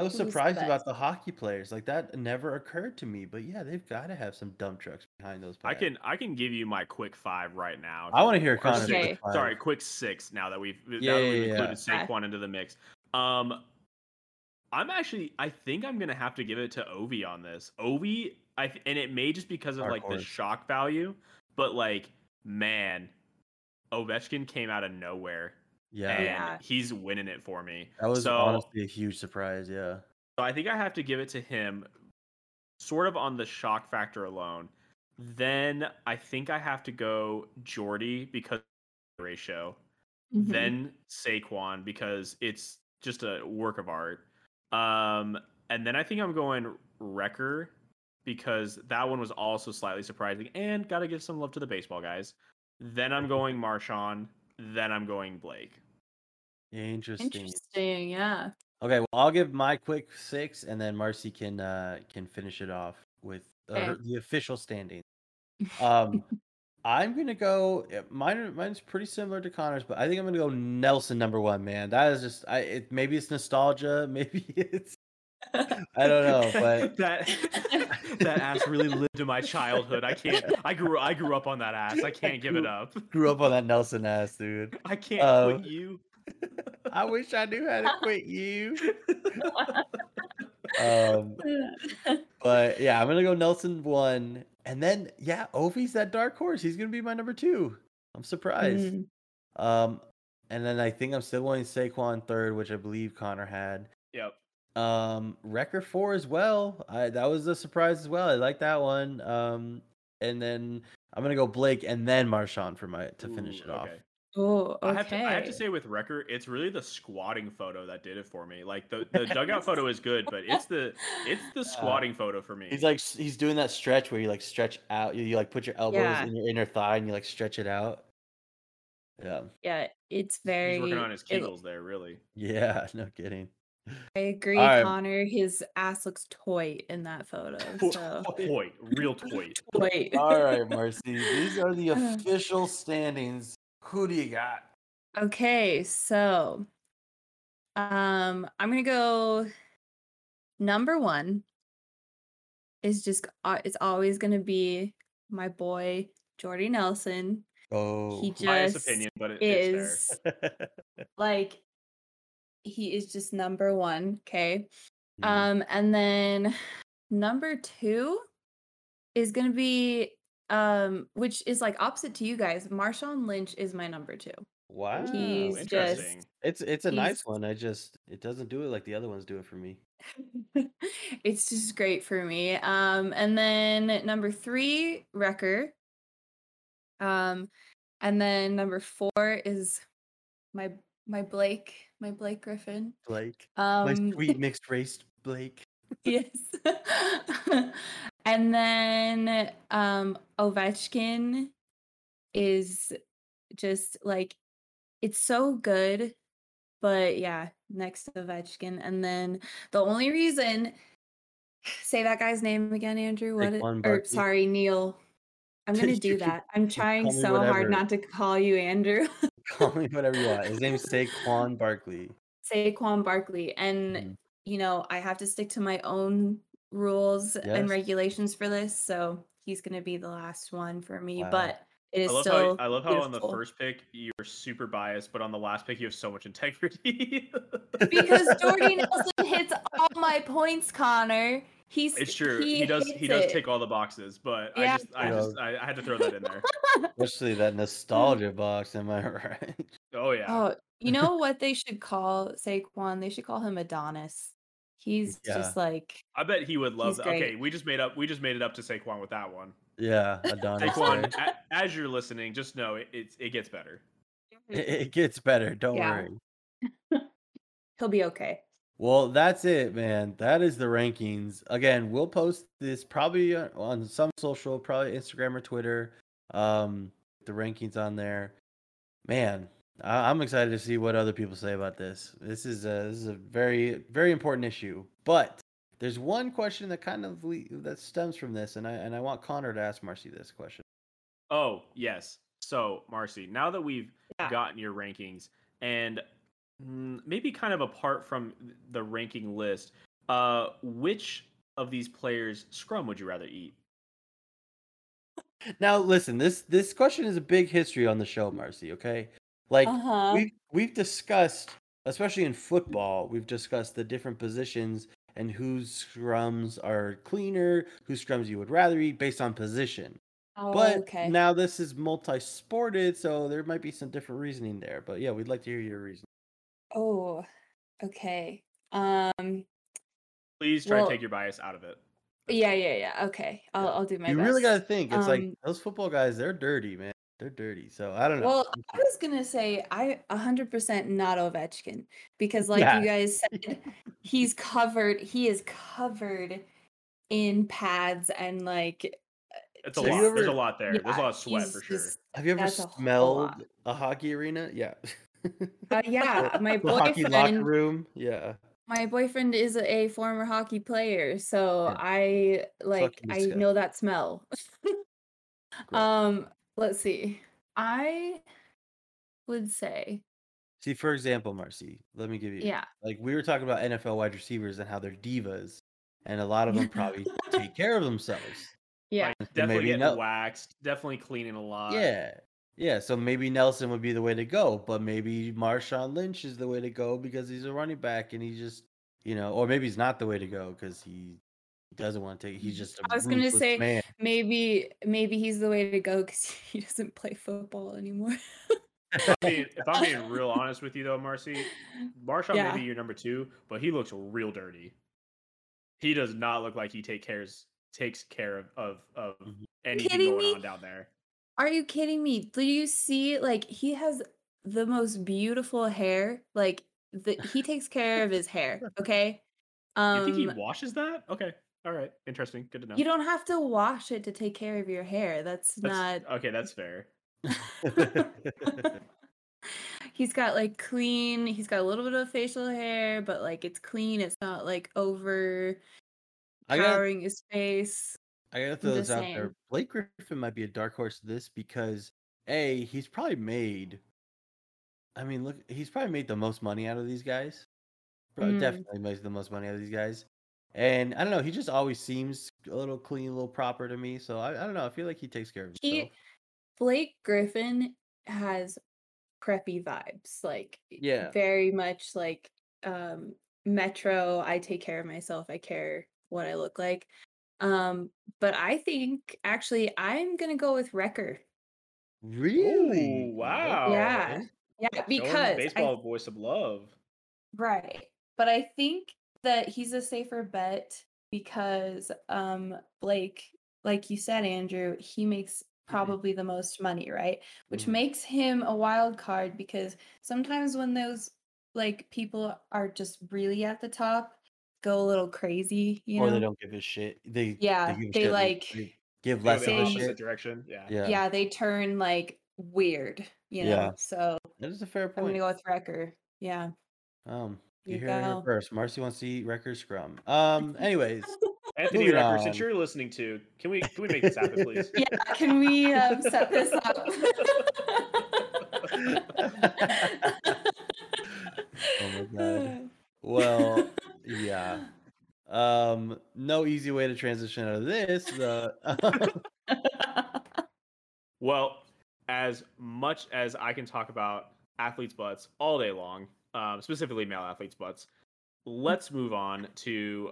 was surprised about the hockey players. Like that never occurred to me. But yeah, they've got to have some dump trucks behind those. Pads. I can give you my quick 5 right now. I want to hear Connor's quick 5. Sorry, quick 6. Now that we've included Saquon into the mix. I think I'm gonna have to give it to Ovi on this. Ovi, and it may just because of the shock value. But, like, man, Ovechkin came out of nowhere. Yeah. And he's winning it for me. That was honestly a huge surprise, yeah. So I think I have to give it to him sort of on the shock factor alone. Then I think I have to go Jordy because of the ratio. Mm-hmm. Then Saquon because it's just a work of art. And then I think I'm going Recker. Because that one was also slightly surprising, and gotta give some love to the baseball guys. Then I'm going Marshawn. Then I'm going Blake. Interesting, yeah. Okay, well, I'll give my quick 6, and then Marcy can finish it off with the official standing. I'm going to go – mine's pretty similar to Connor's, but I think I'm going to go Nelson #1, man. That is just maybe it's nostalgia. Maybe it's – I don't know. But that ass really lived in my childhood. I can't – I grew up on that ass. I can't give it up. Grew up on that Nelson ass, dude. I can't quit you. I wish I knew how to quit you. But, yeah, I'm going to go Nelson #1. And then, yeah, Ovi's that dark horse. He's going to be my #2. I'm surprised. Mm-hmm. And then I think I'm still going Saquon 3rd, which I believe Connor had. Yep. Recker 4 as well. That was a surprise as well. I like that one. And then I'm going to go Blake and then Marshawn to finish it off. Oh, okay. I have to say with Recker, it's really the squatting photo that did it for me. Like the dugout photo is good, but it's the squatting photo for me. He's doing that stretch where you like stretch out, you like put your elbows in your inner thigh and you like stretch it out. Yeah. Yeah, it's very. He's working on his Kegels there, really. Yeah, no kidding. I agree, right. Connor. His ass looks toy in that photo. So. Toy, real toy. Toy. All right, Marcy. These are the official standings. Who do you got? Okay, so I'm gonna go #1 is just it's always gonna be my boy Jordy Nelson. Oh, he just biased opinion, but it is fair. Like he is just #1. Okay, and then #2 is gonna be. Which is like opposite to you guys. Marshawn Lynch is my #2. Wow, he's interesting. It's a nice one. It doesn't do it like the other ones do it for me. It's just great for me. And then #3 Recker. And then #4 is my Blake Griffin. Blake. My sweet mixed race Blake. Yes. And then Ovechkin is just like, it's so good. But yeah, next to Ovechkin. And then the only reason, say that guy's name again, Andrew. Sorry, Neil. I'm going to do that. I'm trying so hard not to call you Andrew. Call me whatever you want. His name is Saquon Barkley. Saquon Barkley. And, you know, I have to stick to my own rules and regulations for this, so he's gonna be the last one for me. Wow. But it is still. I love how on the first pick you're super biased, but on the last pick you have so much integrity. Because Jordy Nelson hits all my points, Connor. It's true. He does tick all the boxes, but yeah. I had to throw that in there. Especially that nostalgia box. Am I right? Oh yeah. Oh, you know what they should call Saquon? They should call him Adonis. He's just like. I bet he would love that. Great. Okay, we just made it up to Saquon with that one. Yeah, Adonis. Saquon, as you're listening, just know it gets better. It gets better. Don't worry. He'll be okay. Well, that's it, man. That is the rankings. Again, we'll post this probably on some social, probably Instagram or Twitter. The rankings on there, man. I'm excited to see what other people say about this. This is a very, very important issue. But there's one question that kind of that stems from this, and I want Connor to ask Marcy this question. Oh yes. So Marcy, now that we've gotten your rankings, and maybe kind of apart from the ranking list, which of these players' scrum would you rather eat? Now listen, this question is a big history on the show, Marcy. Okay. Like we've discussed, especially in football, we've discussed the different positions and whose scrums are cleaner, whose scrums you would rather eat based on position. Oh, but now this is multi-sported, so there might be some different reasoning there. But yeah, we'd like to hear your reason. Oh, okay. Please try to take your bias out of it. Yeah. Okay, I'll do my best. You really gotta think. It's like those football guys, they're dirty, man. They're dirty, so I don't know. Well, I was going to say, I 100% not Ovechkin, because like you guys said, he is covered in pads and like... It's a lot. There's a lot there. Yeah, there's a lot of sweat for sure. Have you ever smelled a hockey arena? Yeah. My boyfriend... hockey locker room, yeah. My boyfriend is a former hockey player, so I know that smell. Let's see. I would say. See, for example, Marcy, let me give you. Yeah. Like, we were talking about NFL wide receivers and how they're divas, and a lot of them probably take care of themselves. Yeah. Like, definitely getting waxed, definitely cleaning a lot. Yeah. Yeah, so maybe Nelson would be the way to go, but maybe Marshawn Lynch is the way to go because he's a running back and he just, you know, or maybe he's not the way to go because he doesn't want to take. He's just. I was gonna say man. maybe he's the way to go because he doesn't play football anymore. If I'm being real honest with you though, Marcy, Marshawn may be your number two, but he looks real dirty. He does not look like he takes care of anything going on down there. Are you kidding me? Do you see, like, he has the most beautiful hair? Like, he takes care of his hair, okay? You think he washes that? Okay. All right. Interesting. Good to know. You don't have to wash it to take care of your hair. That's not... Okay, that's fair. He's got, like, clean... He's got a little bit of facial hair, but, like, it's clean. It's not, like, overpowering his face. I gotta throw this out there. Blake Griffin might be a dark horse to this because A, he's probably made the most money out of these guys. Definitely makes the most money out of these guys. And I don't know, he just always seems a little clean, a little proper to me. So I don't know. I feel like he takes care of himself. Blake Griffin has preppy vibes. Like very much like Metro, I take care of myself, I care what I look like. But I think actually I'm gonna go with Recker. Really? Ooh, wow. Yeah. Yeah, because baseball voice of love. Right. But I think that he's a safer bet because Blake, like you said, Andrew, he makes probably the most money, right? Which makes him a wild card because sometimes when those like people are just really at the top, go a little crazy, you know? Or they don't give a shit. They give less of a shit. Yeah, they turn like weird, you know. Yeah. So that is a fair point. I'm gonna go with Recker. Yeah. You hear her first. Marcy wants to eat Recker scrum. Anyways. Anthony Recker, since you're listening to, can we make this happen, please? Yeah, can we set this up? Oh my god. Well, yeah. No easy way to transition out of this. Well, as much as I can talk about athletes' butts all day long, specifically male athletes' butts, let's move on to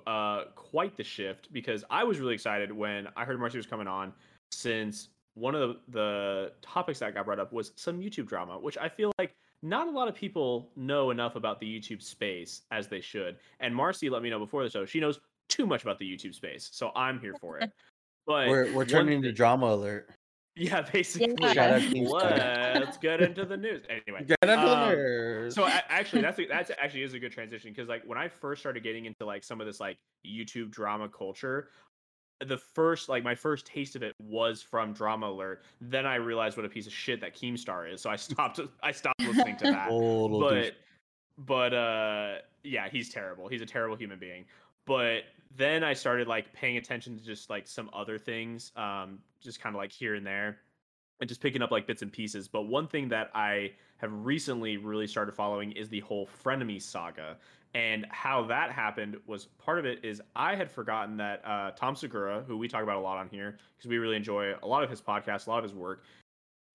quite the shift because I was really excited when I heard Marcy was coming on since one of the topics that got brought up was some YouTube drama, which I feel like not a lot of people know enough about the YouTube space as they should. And Marcy let me know before the show, she knows too much about the YouTube space. So I'm here for it. But we're turning into drama alert. Yeah, basically. Yeah. Let's get into the news. Anyway. Get into the news. So that's actually is a good transition because like when I first started getting into like some of this like YouTube drama culture, my first taste of it was from Drama Alert. Then I realized what a piece of shit that Keemstar is. So I stopped listening to that. But he's terrible. He's a terrible human being. But then I started like paying attention to just like some other things, just kind of like here and there and just picking up like bits and pieces. But one thing that I have recently really started following is the whole Frenemies saga. And how that happened was part of it is I had forgotten that Tom Segura, who we talk about a lot on here because we really enjoy a lot of his podcasts, a lot of his work.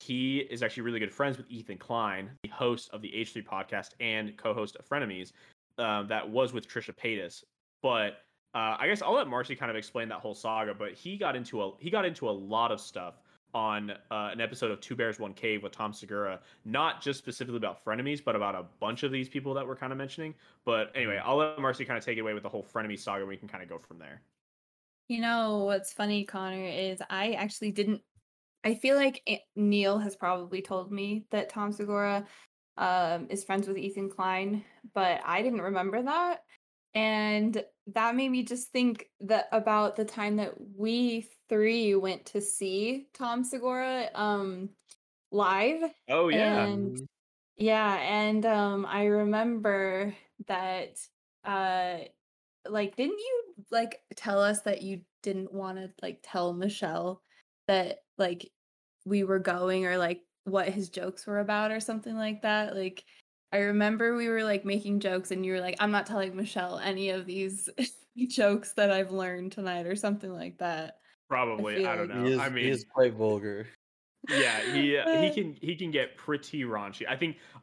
He is actually really good friends with Ethan Klein, the host of the H3 podcast and co-host of Frenemies that was with Trisha Paytas. But I guess I'll let Marcy kind of explain that whole saga. But he got into a lot of stuff on an episode of Two Bears, One Cave with Tom Segura, not just specifically about Frenemies, but about a bunch of these people that we're kind of mentioning. But anyway, I'll let Marcy kind of take it away with the whole Frenemies saga. We can kind of go from there. You know, what's funny, Connor, is I actually didn't... I feel like Neil has probably told me that Tom Segura is friends with Ethan Klein, but I didn't remember that. And that made me just think that about the time that we three went to see Tom Segura live. Oh, yeah. And I remember that, didn't you, like, tell us that you didn't want to, like, tell Michelle that, like, we were going or like what his jokes were about or something like that. Like, I remember we were like making jokes and you were like, I'm not telling Michelle any of these jokes that I've learned tonight or something like that. Probably. I don't know. I mean, he is quite vulgar. Yeah, he can get pretty raunchy.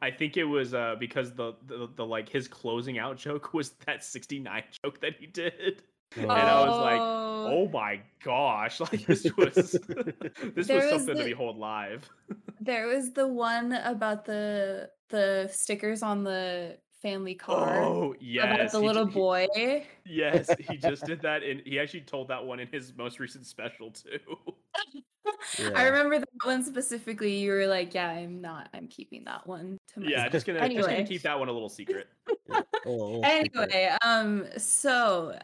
I think it was because the like his closing out joke was that 69 joke that he did. Oh. And I was like, oh my gosh, like this was this was something to behold live. There was the one about the stickers on the family car. Oh yes, about the little boy. Yes, he just did that, and he actually told that one in his most recent special too. Yeah. I remember that one specifically. You were like, "Yeah, I'm keeping that one to myself." Yeah, just gonna keep that one a little secret. Anyway, so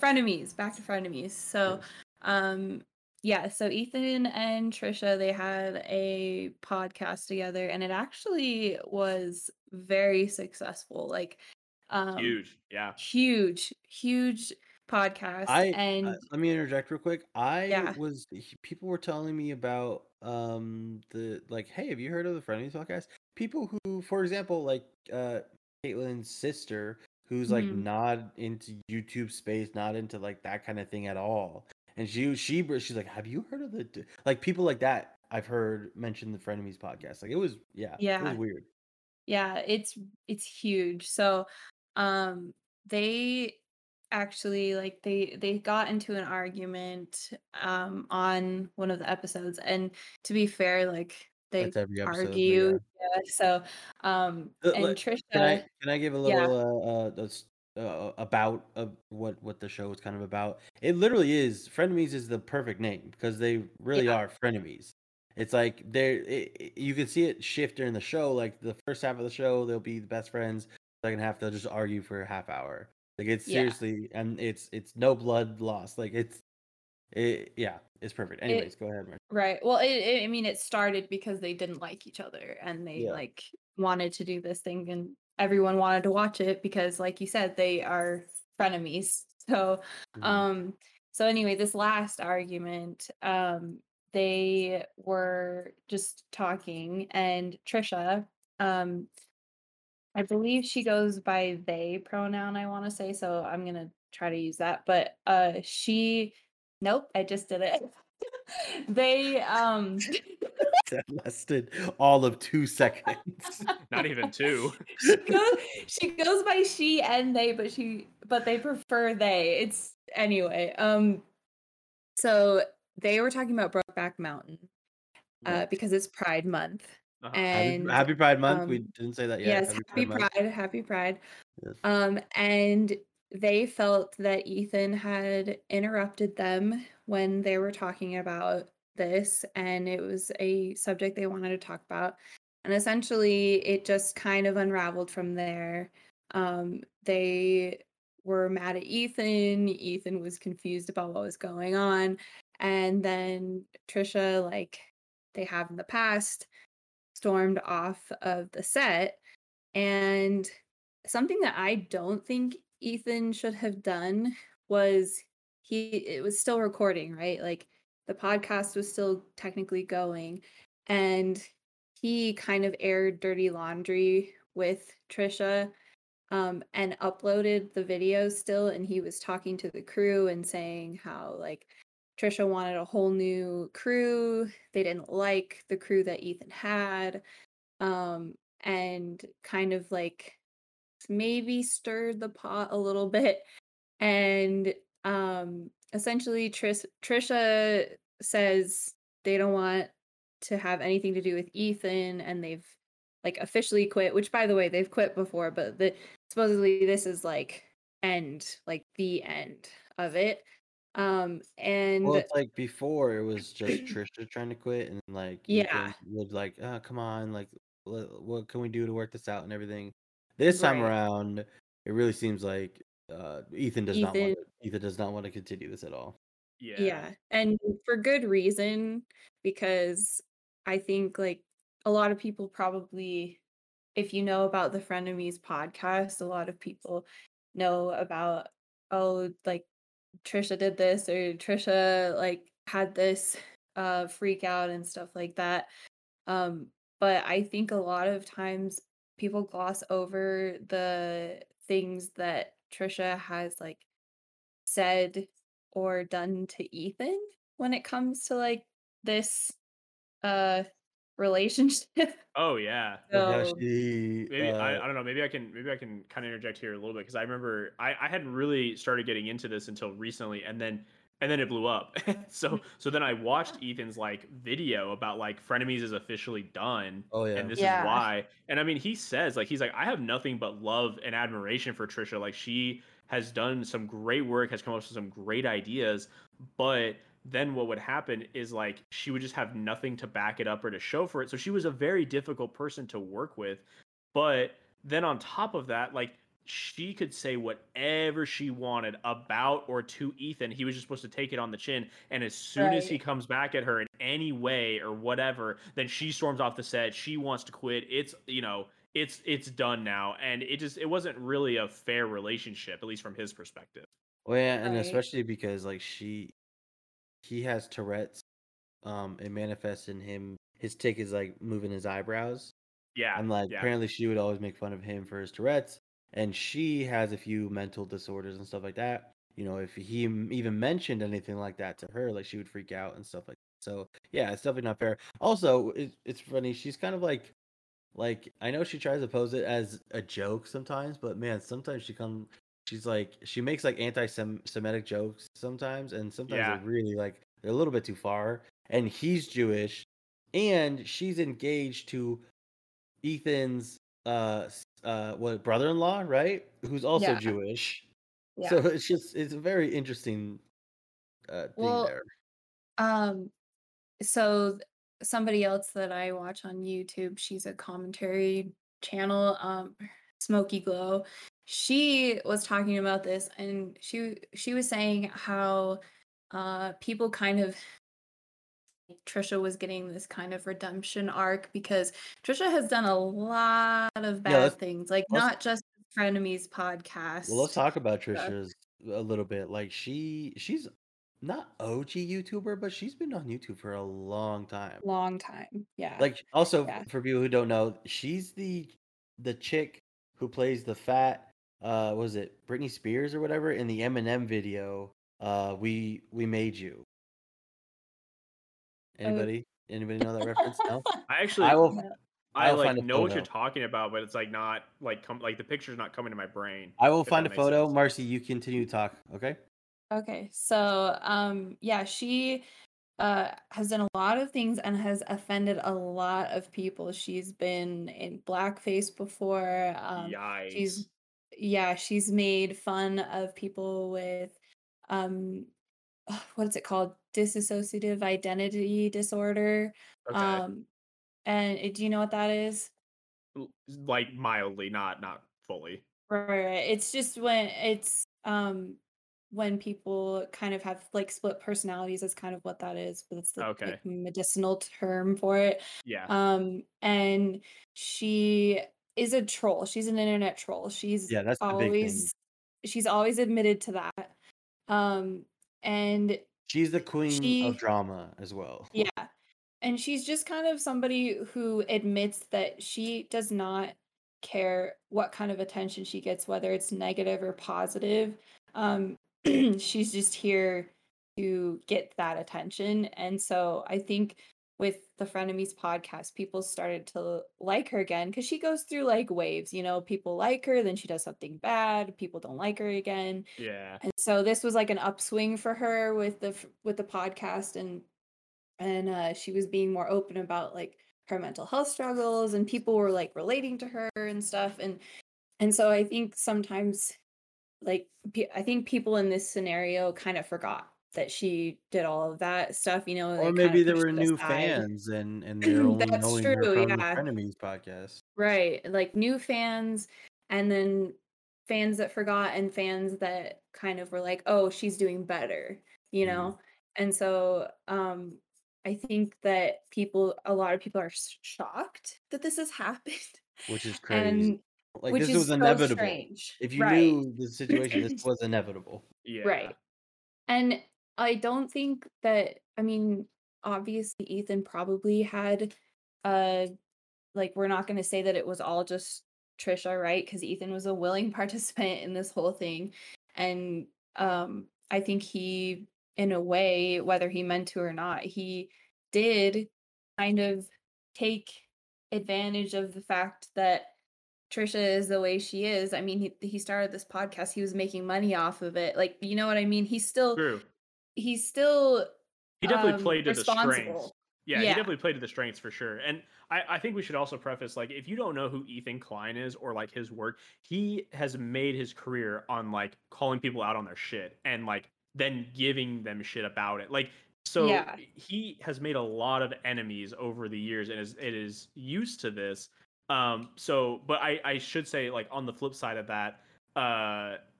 Frenemies, back to Frenemies. So, so Ethan and Trisha, they had a podcast together, and it actually was very successful. Like, huge podcast. Let me interject real quick. People were telling me about hey, have you heard of the Frenemies podcast? People who, for example, like Caitlin's sister, who's like not into YouTube space, not into like that kind of thing at all, and she's like, have you heard of the like people like that? I've heard mention the Frenemies podcast. Like, it was it was weird. Yeah, it's huge. So, they actually like they got into an argument on one of the episodes, and to be fair, like they argue. Yeah. So and Trisha, can I give a little about what the show is kind of about? It literally is. Frenemies is the perfect name because they really are frenemies. It's like you can see it shift during the show. Like the first half of the show, they'll be the best friends. The second half, they'll just argue for a half hour. Like, it's seriously, and it's no blood loss. Like, it's perfect. Anyways, go ahead, Marcy. Right. Well, it started because they didn't like each other, and they like wanted to do this thing, and everyone wanted to watch it because, like you said, they are frenemies. So, so anyway, this last argument, they were just talking, and Trisha, I believe she goes by they pronoun, I want to say, so I'm going to try to use that. But I just did it. They that lasted all of 2 seconds. Not even two. She goes by she and they, but they prefer they. It's anyway. So they were talking about Brokeback Mountain because it's Pride Month. And happy Pride Month. We didn't say that yet. Yes, happy Pride. Yes. And they felt that Ethan had interrupted them when they were talking about this, and it was a subject they wanted to talk about. And essentially, it just kind of unraveled from there. They were mad at Ethan. Ethan was confused about what was going on, and then Trisha, like they have in the past, stormed off of the set. And something that I don't think Ethan should have done was it was still recording, right? Like, the podcast was still technically going, and he kind of aired dirty laundry with Trisha and uploaded the video still, and he was talking to the crew and saying how like Trisha wanted a whole new crew. They didn't like the crew that Ethan had, and kind of like maybe stirred the pot a little bit. And essentially, Trisha says they don't want to have anything to do with Ethan, and they've like officially quit. Which, by the way, they've quit before, but supposedly this is like the end of it. And well, it's like before it was just Trisha trying to quit, and like would like, oh, come on, like what can we do to work this out and everything. This time around, it really seems like Ethan does not want to continue this at all. Yeah, and for good reason, because I think like a lot of people probably, if you know about the Frenemies podcast, a lot of people know about Trisha did this, or Trisha like had this freak out and stuff like that. But I think a lot of times people gloss over the things that Trisha has like said or done to Ethan when it comes to like this relationship. Oh yeah. So, maybe I don't know. Maybe I can kind of interject here a little bit, because I remember I hadn't really started getting into this until recently, and then it blew up. so then I watched Ethan's like video about like Frenemies is officially done. Oh yeah. And this is why. And I mean, he says like, he's like, I have nothing but love and admiration for Trisha. Like, she has done some great work, has come up with some great ideas, but then what would happen is like she would just have nothing to back it up or to show for it. So she was a very difficult person to work with. But then on top of that, like, she could say whatever she wanted about or to Ethan. He was just supposed to take it on the chin. And as soon as he comes back at her in any way or whatever, then she storms off the set. She wants to quit. It's, you know, it's done now. And it wasn't really a fair relationship, at least from his perspective. Well, yeah, and especially because like he has Tourette's, it manifests in him. His tick is like moving his eyebrows. Yeah. And like apparently she would always make fun of him for his Tourette's. And she has a few mental disorders and stuff like that. You know, if he even mentioned anything like that to her, like, she would freak out and stuff like that. So yeah, it's definitely not fair. Also, it's funny. She's kind of like I know she tries to pose it as a joke sometimes, but man, sometimes she makes like anti-Semitic jokes sometimes, and sometimes they're really like they're a little bit too far. And he's Jewish, and she's engaged to Ethan's brother-in-law, right? Who's also Jewish. Yeah. So it's a very interesting thing there. So somebody else that I watch on YouTube, she's a commentary channel, Smokey Glow. She was talking about this, and she was saying how people kind of, Trisha was getting this kind of redemption arc because Trisha has done a lot of bad things, like not just Frenemies podcast. Well, let's talk about Trisha's a little bit. Like, she's not OG YouTuber, but she's been on YouTube for a long time. Like, also for people who don't know, she's the chick who plays the fat was it Britney Spears or whatever in the Eminem video, We Made You. Anybody know that reference? No. I like know what you're talking about, but it's like not like like the picture's not coming to my brain. I will find a photo. Sense. Marcy, you continue to talk. Okay. So she has done a lot of things and has offended a lot of people. She's been in blackface before. She's made fun of people with what is it called? Dissociative identity disorder. Okay. And do you know what that is? Like mildly, not fully. Right. It's just when it's when people kind of have like split personalities is kind of what that is, but it's the like, medicinal term for it. Yeah. And she is a troll. She's an internet troll. That's always the big thing. She's always admitted to that. And she's the queen of drama as well. Yeah. And she's just kind of somebody who admits that she does not care what kind of attention she gets, whether it's negative or positive. She's just here to get that attention. And so I think with the Frenemies podcast, people started to like her again because she goes through like waves, you know, people like her, then she does something bad, people don't like her again. Yeah. And so this was like an upswing for her with the podcast, and she was being more open about like her mental health struggles, and people were like relating to her and stuff. And so I think sometimes like, I think people in this scenario kind of forgot that she did all of that stuff, you know. Or maybe there were new fans and they're only knowing her from the Frenemies podcast. Right. Like new fans, and then fans that forgot, and fans that kind of were like, oh, she's doing better, you know? And so I think that a lot of people are shocked that this has happened. Which is crazy. And, like, which this is was so inevitable. Strange. If you knew the situation, this was inevitable. Yeah. Right. And I don't think that, I mean, obviously Ethan probably had like, we're not going to say that it was all just Trisha, right? Because Ethan was a willing participant in this whole thing. And I think he, in a way, whether he meant to or not, he did kind of take advantage of the fact that Trisha is the way she is. I mean, he started this podcast. He was making money off of it. Like, you know what I mean? He's still he definitely played to the strengths. Yeah, he definitely played to the strengths for sure. And I think we should also preface, like, if you don't know who Ethan Klein is or, like, his work, he has made his career on, like, calling people out on their shit and, like, then giving them shit about it. Like, so he has made a lot of enemies over the years and is used to this. So, but I should say, like, on the flip side of that,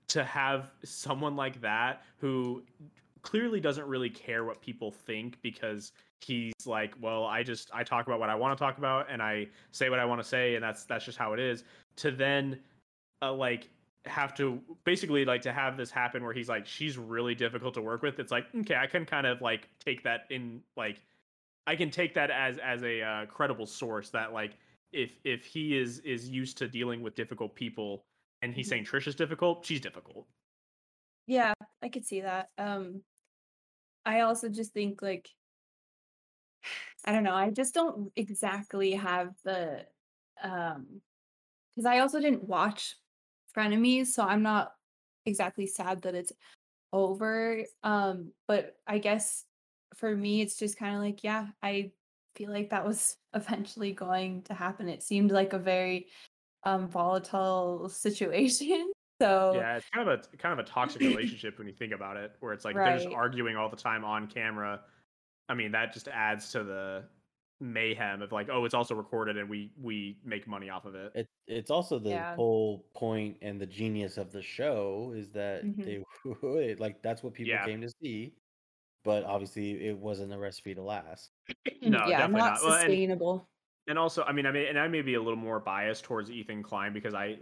to have someone like that who clearly doesn't really care what people think, because he's like, well, I talk about what I want to talk about and I say what I want to say, and that's just how it is. To then like, have to basically, like, to have this happen where he's like, she's really difficult to work with. It's like, okay, I can kind of, like, take that in, like, I can take that as a credible source that, like, if he is used to dealing with difficult people and he's saying Trisha's difficult, she's difficult. Yeah, I could see that. I also just think, like, I don't know. I just don't exactly have the, because I also didn't watch Frenemies, so I'm not exactly sad that it's over. But I guess for me, it's just kind of like, yeah, I feel like that was eventually going to happen. It seemed like a very volatile situation. So yeah, it's kind of a toxic relationship when you think about it, where it's like, right, they're just arguing all the time on camera. I mean, that just adds to the mayhem of, like, oh, it's also recorded and we make money off of it. It's also the whole point and the genius of the show is that they like, that's what people came to see, but obviously it wasn't a recipe to last. No, definitely not sustainable. Well, and also, I may be a little more biased towards Ethan Klein because I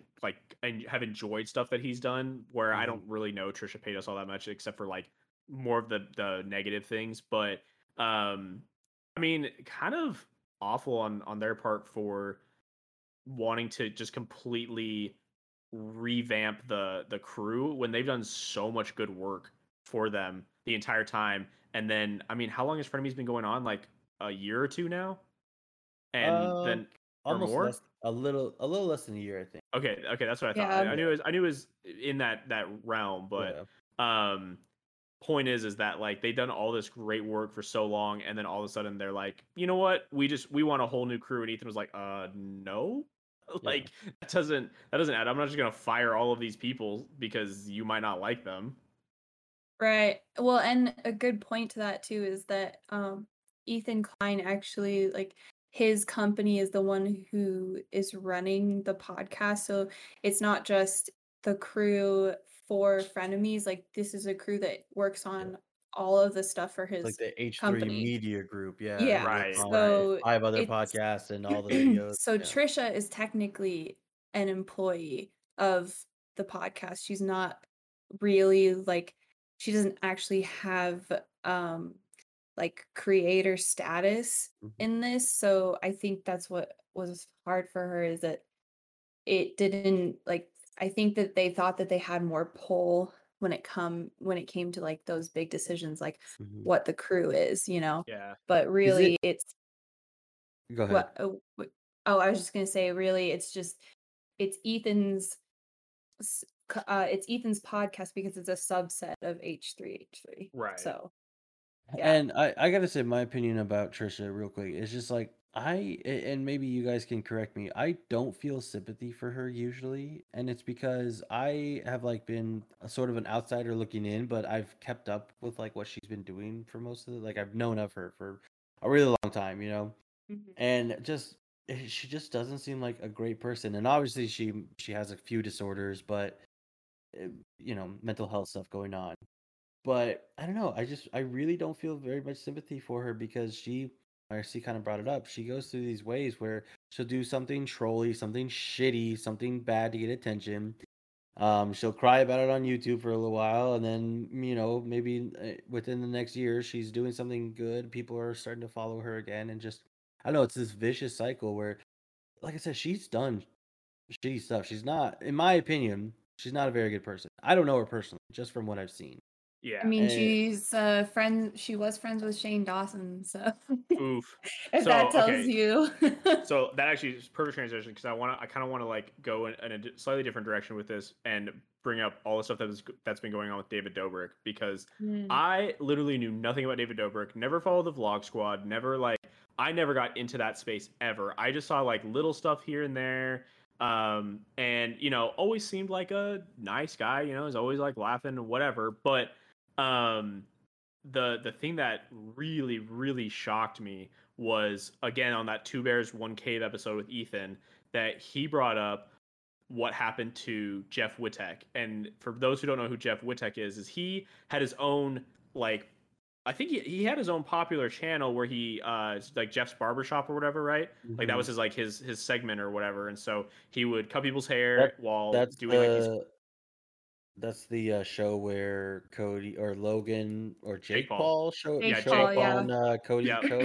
have enjoyed stuff that he's done, where I don't really know Trisha Paytas all that much except for, like, more of the negative things, but I mean, kind of awful on their part for wanting to just completely revamp the crew when they've done so much good work for them the entire time. And then, I mean, how long has Frenemies been going on? Like a year or two now, and then almost or more? a little less than a year, I think. Okay, that's what I thought. Yeah, I knew it was in that realm, but point is that, like, they've done all this great work for so long, and then all of a sudden they're like, you know what, we want a whole new crew. And Ethan was like, no, like, that doesn't add. I'm not just gonna fire all of these people because you might not like them, right? Well, and a good point to that too is that Ethan Klein actually, like, his company is the one who is running the podcast, so it's not just the crew for Frenemies. Like, this is a crew that works on all of the stuff for his, like, the H3 company. Media group. Yeah, right. So 5 other podcasts and all the videos. So Trisha is technically an employee of the podcast. She's not really, like, she doesn't actually have like, creator status in this. So I think that's what was hard for her, is that it didn't, like, I think that they thought that they had more pull when it came to, like, those big decisions, like what the crew is, you know. Yeah. But really, it's. Go ahead. I was just gonna say, really, it's Ethan's podcast because it's a subset of H3. Right. So. Yeah. And I gotta say my opinion about Trisha real quick. It's just like, and maybe you guys can correct me, I don't feel sympathy for her usually, and it's because I have, like, been a sort of an outsider looking in, but I've kept up with, like, what she's been doing for most of like, I've known of her for a really long time, you know, and she just doesn't seem like a great person. And obviously she has a few disorders, but, you know, mental health stuff going on. But I don't know, I really don't feel very much sympathy for her, because Marcy kind of brought it up. She goes through these ways where she'll do something trolly, something shitty, something bad to get attention, She'll cry about it on YouTube for a little while, and then, you know, maybe within the next year she's doing something good, people are starting to follow her again, and just, I don't know, it's this vicious cycle where, like I said, she's done shitty stuff. She's not, in my opinion, she's not a very good person. I don't know her personally, just from what I've seen. Yeah, I mean, and she's she was friends with Shane Dawson, so oof. If so, that tells you. So that actually is perfect transition, because I kind of want to like go in a slightly different direction with this and bring up all the stuff that's been going on with David Dobrik, because I literally knew nothing about David Dobrik, never followed the Vlog Squad, I never got into that space ever. I just saw like little stuff here and there. And you know, always seemed like a nice guy, you know, is always like laughing or whatever, but the thing that really, really shocked me was, again, on that Two Bears, One Cave episode with Ethan, that he brought up what happened to Jeff Wittek. And for those who don't know who Jeff Wittek is he had his own, like, I think he had his own popular channel where he, like Jeff's Barbershop or whatever, right? Mm-hmm. Like that was his segment or whatever. And so he would cut people's hair That's the show where Cody or Logan or Jake Paul showed on Cody Ko.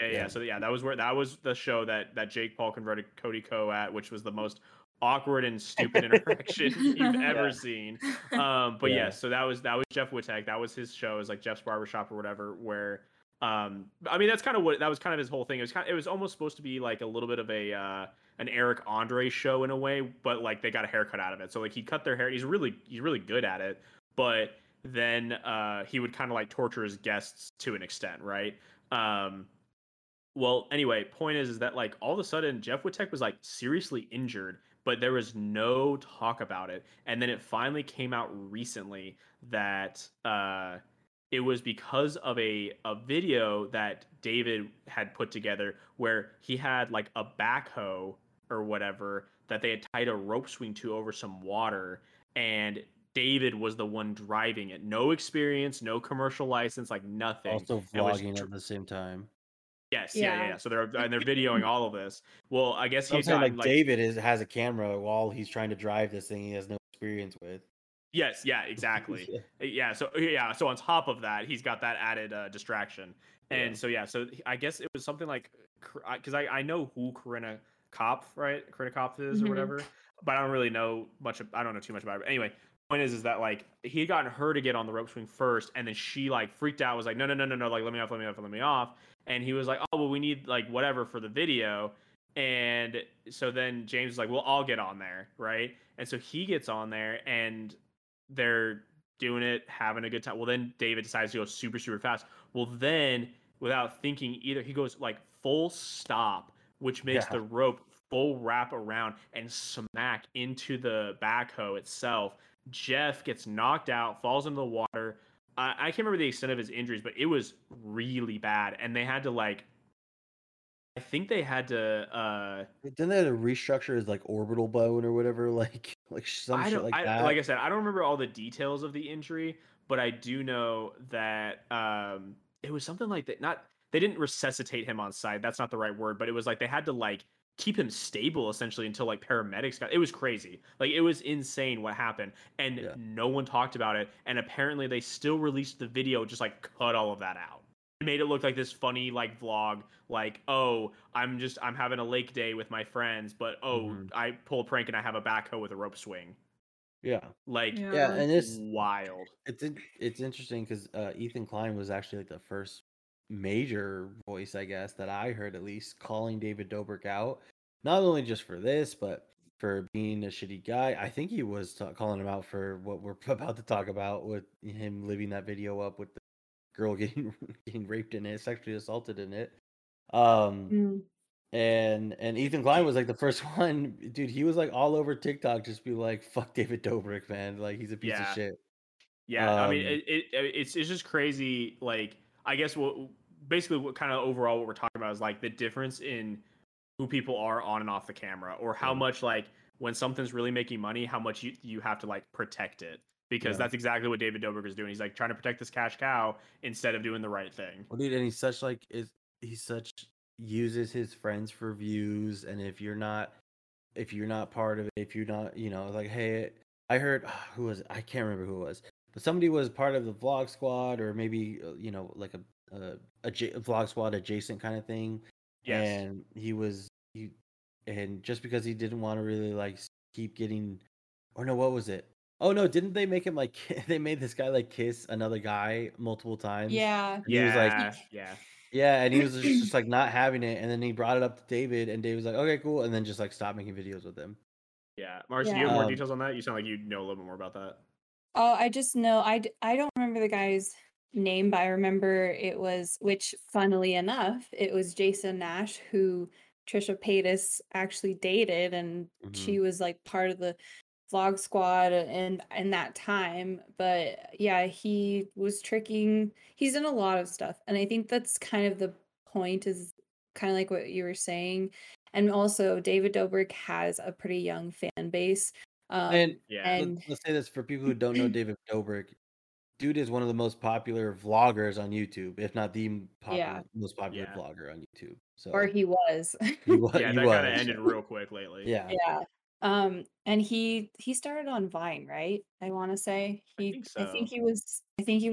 Yeah. So yeah, that was the show that Jake Paul converted Cody Ko at, which was the most awkward and stupid interaction you've ever seen. So that was Jeff Wittek. That was his show, is like Jeff's Barbershop or whatever, where I mean, that's kind of that was his whole thing. It was almost supposed to be like a little bit of a an Eric Andre show in a way, but like they got a haircut out of it. So like he cut their hair. He's really good at it. But then he would kind of like torture his guests to an extent, right? Well, anyway, point is that like all of a sudden Jeff Wittek was like seriously injured, but there was no talk about it. And then it finally came out recently that it was because of a video that David had put together where he had like a backhoe or whatever that they had tied a rope swing to over some water, and David was the one driving it. No experience, no commercial license, like nothing. Also vlogging at the same time. Yes, yeah. So they're videoing all of this. Well, I guess he's like David has a camera while he's trying to drive this thing he has no experience with. Yes, yeah, exactly. So on top of that, he's got that added distraction. And so I guess it was something like, because I know who Corinna Kopf, right? Corinna Kopf is or whatever, but I don't really know much. I don't know too much about it. But anyway, point is that like he had gotten her to get on the rope swing first, and then she like freaked out, was like, no, like let me off. And he was like, oh, well, we need like whatever for the video. And so then James is like, well, I'll get on there, right? And so he gets on there, and they're doing it, having a good time. Well, then David decides to go super, super fast. Well, then without thinking either, he goes like full stop, which makes the rope full wrap around and smack into the backhoe itself. Jeff gets knocked out, falls into the water. I can't remember the extent of his injuries, but it was really bad. And they had to like, I think they had to. Didn't they have to restructure his like orbital bone or whatever, like some shit like that. Like I said, I don't remember all the details of the injury, but I do know that it was something like that. Not they didn't resuscitate him on site. That's not the right word, but it was like they had to like keep him stable essentially until like paramedics got. It was crazy. Like it was insane what happened, and no one talked about it. And apparently they still released the video, just like cut all of that out. Made it look like this funny like vlog, like, oh, I'm having a lake day with my friends, but I pull a prank and I have a backhoe with a rope swing. And it's wild. It's interesting because Ethan Klein was actually like the first major voice, I guess, that I heard, at least, calling David Dobrik out, not only just for this, but for being a shitty guy. I think he was calling him out for what we're about to talk about, with him living that video up with the girl getting raped in it, sexually assaulted in it, and Ethan Klein was like the first one, dude. He was like all over TikTok, just be like, "Fuck David Dobrik, man! Like he's a piece of shit." Yeah, I mean, it's just crazy. Like, I guess what kind of overall what we're talking about is like the difference in who people are on and off the camera, or how much like when something's really making money, how much you have to like protect it. Because that's exactly what David Dobrik is doing. He's like trying to protect this cash cow instead of doing the right thing. Well, dude, and he uses his friends for views. And if you're not part of it, if you're not, you know, like, hey, I heard who was it? I can't remember who it was, but somebody was part of the Vlog Squad, or maybe you know, like a Vlog Squad adjacent kind of thing. Yes. And he and just because he didn't want to really like keep getting, or no, what was it? Oh no, didn't they make him like they made this guy like kiss another guy multiple times? Yeah. And yeah. He was like, yeah. Yeah, and he was just like not having it, and then he brought it up to David, and David was like, "Okay, cool," and then just like stopped making videos with him. Yeah, Marcy, do you have more details on that? You sound like you know a little bit more about that. Oh, I just know I don't remember the guy's name, but I remember it was, which funnily enough, it was Jason Nash who Trisha Paytas actually dated, and mm-hmm. she was like part of the Vlog Squad and in that time. But yeah, he was tricking. He's done a lot of stuff, and I think that's kind of the point, is kind of like what you were saying. And also, David Dobrik has a pretty young fan base. And yeah, let's say this for people who don't know David Dobrik. Dude is one of the most popular vloggers on YouTube, if not the most popular vlogger on YouTube. So, or he was. Yeah, that kind of ended real quick lately. Yeah. Yeah. And he started on Vine, right? I want to say I think he was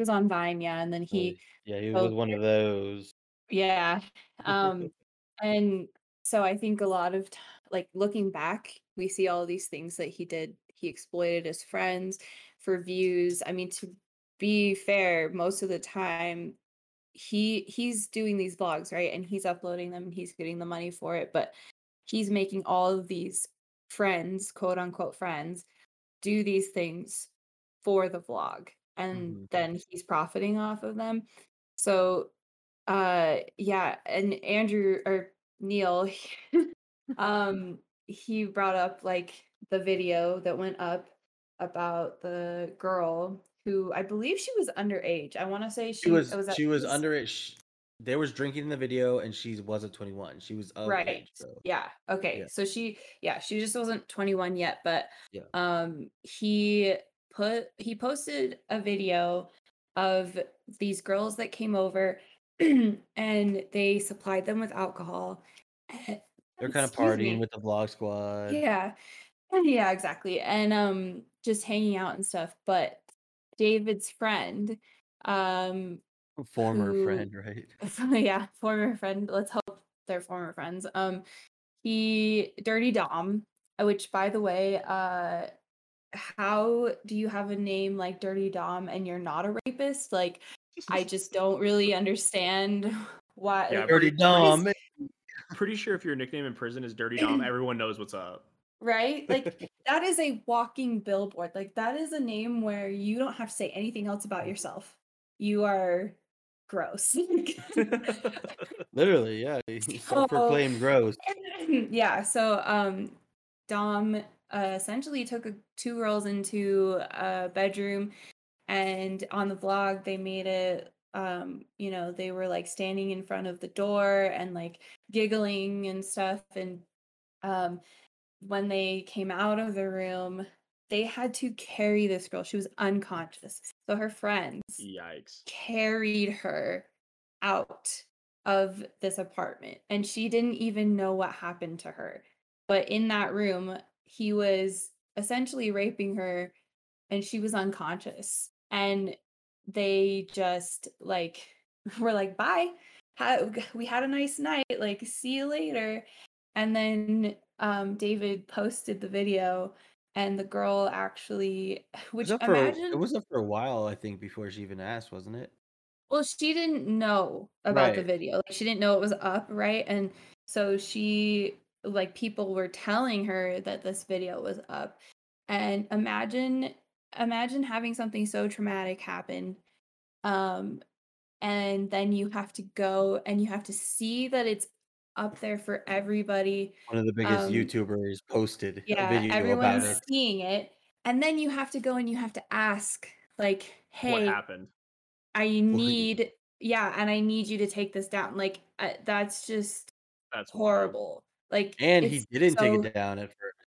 on Vine, yeah. And then he was one of those. Yeah. And so I think a lot of like looking back, we see all these things that he did. He exploited his friends for views. I mean, to be fair, most of the time he's doing these vlogs, right? And he's uploading them, and he's getting the money for it, but he's making all of these friends, quote unquote friends, do these things for the vlog, and mm-hmm. then he's profiting off of them. So yeah, and Andrew or Neil he brought up like the video that went up about the girl who I believe she was underage. I want to say she was underage. There was drinking in the video, and she wasn't 21. She was of right. age, so. Yeah. Okay. Yeah. So she just wasn't 21 yet. But yeah. He posted a video of these girls that came over, and they supplied them with alcohol. They're kind of partying with the Vlog Squad. Yeah. Yeah. Exactly. And just hanging out and stuff. But David's friend, former friend, right? Yeah, former friend. Let's hope they're former friends. He Dirty Dom, which by the way, how do you have a name like Dirty Dom and you're not a rapist? Like, I just don't really understand why. Yeah, Dirty Dom. Pretty sure if your nickname in prison is Dirty Dom, everyone knows what's up. Right? Like, that is a walking billboard. Like, that is a name where you don't have to say anything else about yourself. You are gross. Literally, yeah. Self-proclaimed gross. Yeah. So Dom essentially took two girls into a bedroom, and on the vlog they made it you know, they were like standing in front of the door and like giggling and stuff, and when they came out of the room, they had to carry this girl. She was unconscious. So her friends carried her out of this apartment, and she didn't even know what happened to her. But in that room, he was essentially raping her, and she was unconscious. And they just like were like, bye. We had a nice night. Like, see you later. And then David posted the video. And the girl actually, it was up for a while, I think, before she even asked, wasn't it? Well, she didn't know about the video. Like, she didn't know it was up, right? And so she, like, people were telling her that this video was up. And imagine having something so traumatic happen, and then you have to go and you have to see that it's up there for everybody. One of the biggest YouTubers posted a video everyone's about it, seeing it, and then you have to go and you have to ask, like, hey, what happened? I need you to take this down. Like, that's horrible. Like, and he didn't take it down at first.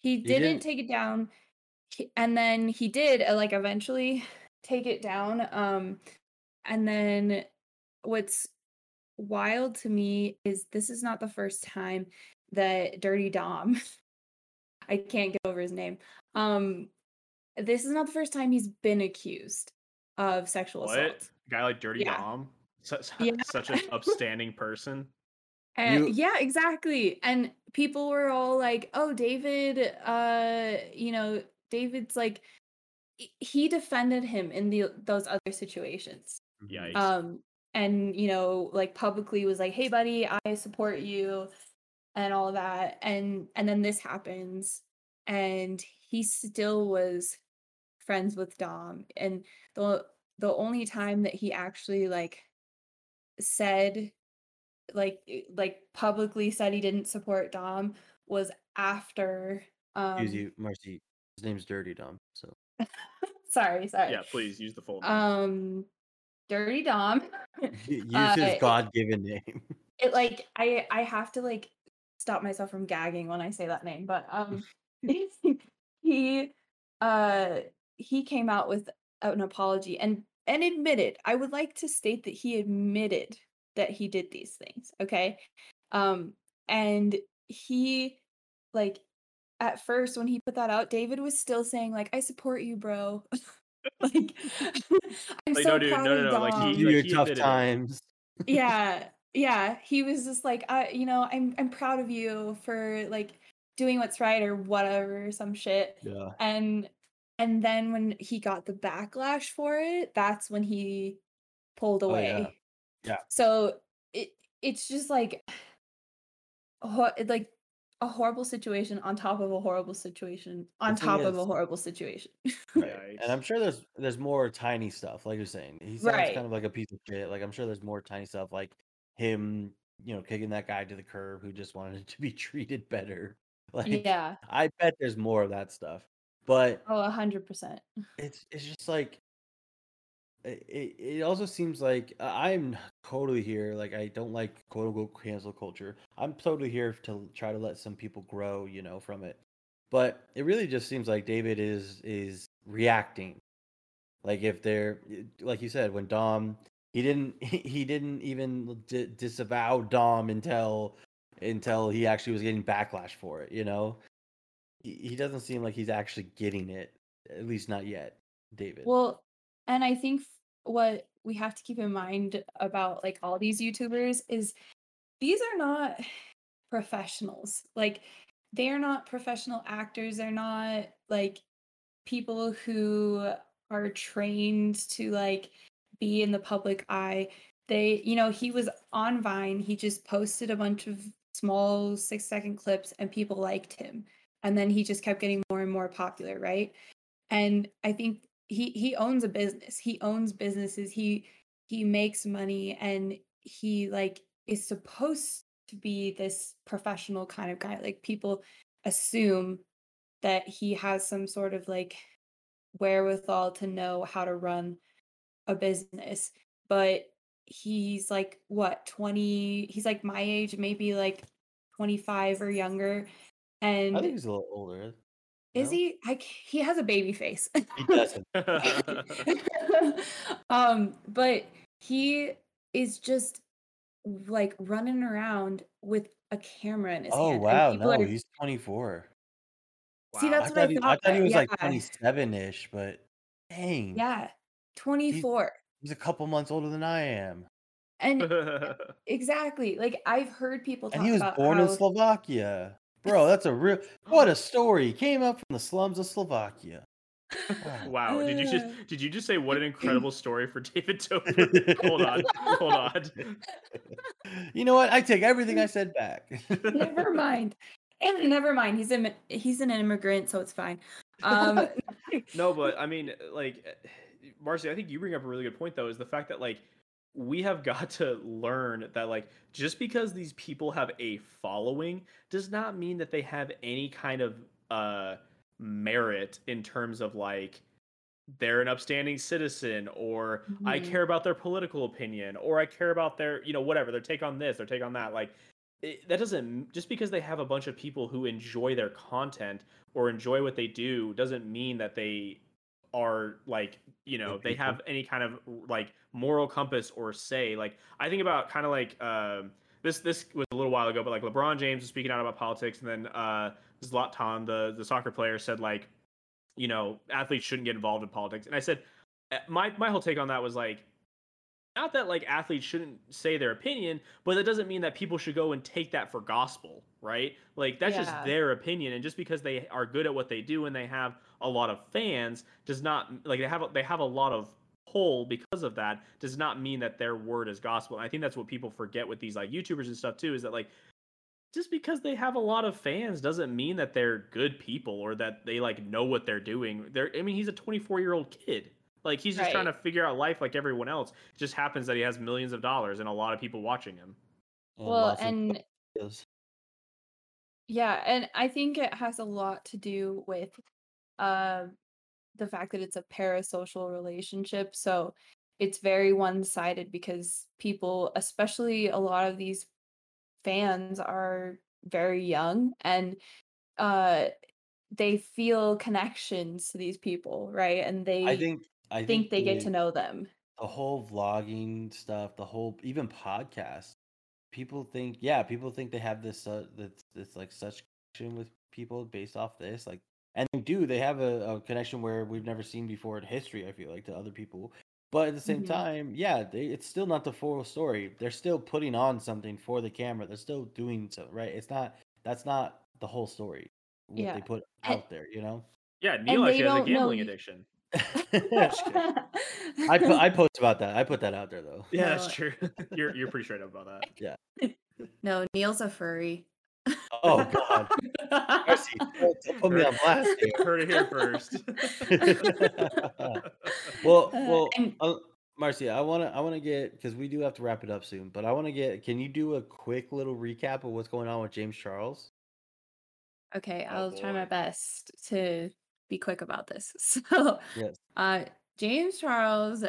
He didn't take it down, and then he did like eventually take it down. And then what's wild to me is this is not the first time that Dirty Dom I can't get over his name This is not the first time he's been accused of sexual assault. A guy like Dirty Dom? Such an upstanding person. Yeah, exactly. And people were all like, oh, David, David's like, he defended him in those other situations. Yikes. And, publicly was like, hey, buddy, I support you and all that. And then this happens. And he still was friends with Dom. And the only time that he actually, said, publicly said he didn't support Dom was after... Excuse you, Marcy. His name's Dirty Dom, so... sorry. Yeah, please, use the full name. Dirty Dom. Use his God-given name. I have to, stop myself from gagging when I say that name, but, he came out with an apology and admitted, I would like to state that he admitted that he did these things, okay? And he, at first when he put that out, David was still saying, I support you, bro. I'm so proud of Dom. Tough times. Yeah. He was just I'm proud of you for, doing what's right or whatever, some shit. Yeah. And then when he got the backlash for it, that's when he pulled away. Oh, yeah. So it's just a horrible situation on top of a horrible situation on top of a horrible situation. Right. And I'm sure there's more tiny stuff, like you're saying. He sounds kind of like a piece of shit. I'm sure there's more tiny stuff, like him, kicking that guy to the curb who just wanted to be treated better. I bet there's more of that stuff. But 100%. It's just it also seems like I'm totally here. I don't like quote unquote cancel culture. I'm totally here to try to let some people grow, from it. But it really just seems like David is reacting. If they're, you said, when Dom, he didn't even disavow Dom until he actually was getting backlash for it. He doesn't seem like he's actually getting it, at least not yet, David. Well. And I think what we have to keep in mind about all these YouTubers is these are not professionals. They are not professional actors. They're not people who are trained to be in the public eye. They, he was on Vine. He just posted a bunch of small 6-second clips and people liked him. And then he just kept getting more and more popular, right? And I think he owns a business. He owns businesses. He makes money, and he is supposed to be this professional kind of guy. People assume that he has some sort of wherewithal to know how to run a business, but he's what, 20? He's my age, maybe 25 or younger. And I think he's a little older. Is he? He has a baby face. He doesn't. But he is just running around with a camera in his hand. Oh wow! No, he's 24. See, wow. That's what I thought. I thought he was 27-ish, but dang. Yeah, 24. He's a couple months older than I am. And exactly, I've heard people talk about. And he was born in Slovakia. Bro, that's what a story. He came up from the slums of Slovakia. Wow. Did you just say what an incredible story for David Dobrik? Hold on. You know what? I take everything I said back. Never mind. He's an immigrant, so it's fine. No, but I mean, Marcy, I think you bring up a really good point though, is the fact that we have got to learn that just because these people have a following does not mean that they have any kind of merit in terms of they're an upstanding citizen, or mm-hmm. I care about their political opinion, or I care about their whatever, their take on this, their take on that. That doesn't, just because they have a bunch of people who enjoy their content or enjoy what they do, doesn't mean that they are they have any kind of moral compass or say. I think about kind of this was a little while ago, but LeBron James was speaking out about politics, and then Zlatan, the soccer player, said you know, athletes shouldn't get involved in politics. And I said, my whole take on that was like, not that like athletes shouldn't say their opinion, but that doesn't mean that people should go and take that for gospel, right? Like that's just their opinion, and just because they are good at what they do and they have a lot of fans does not like they have a lot of pull because of that does not mean that their word is gospel. And I think that's what people forget with these like YouTubers and stuff too, is that like just because they have a lot of fans doesn't mean that they're good people or that they like know what they're doing. I mean, he's a 24-year-old kid. Like, he's just trying to figure out life like everyone else. It just happens that he has millions of dollars and a lot of people watching him. Well, and yeah, and I think it has a lot to do with the fact that it's a parasocial relationship. So it's very one-sided because people, especially a lot of these fans, are very young, and they feel connections to these people, right? And they I think they get to know them. The whole vlogging stuff, the whole even podcast, people think they have this that's like such connection with people based off this, like, and they do. They have a connection where we've never seen before in history, I feel like, to other people. But at the same time, it's still not the full story. They're still putting on something for the camera. They're still doing so, right? That's not the whole story. What they put out there, you know? Yeah, Neil actually has a gambling addiction. I post about that. I put that out there, though. Yeah, no, that's true. You're pretty straight up about that. Yeah. No, Neil's a furry. Oh, God. Mercy, put me on blast here. Heard it here first. well, Marcy, I want to get, because we do have to wrap it up soon, but I want to get, can you do a quick little recap of what's going on with James Charles? Okay, I'll try my best to be quick about this. So, yes. James Charles,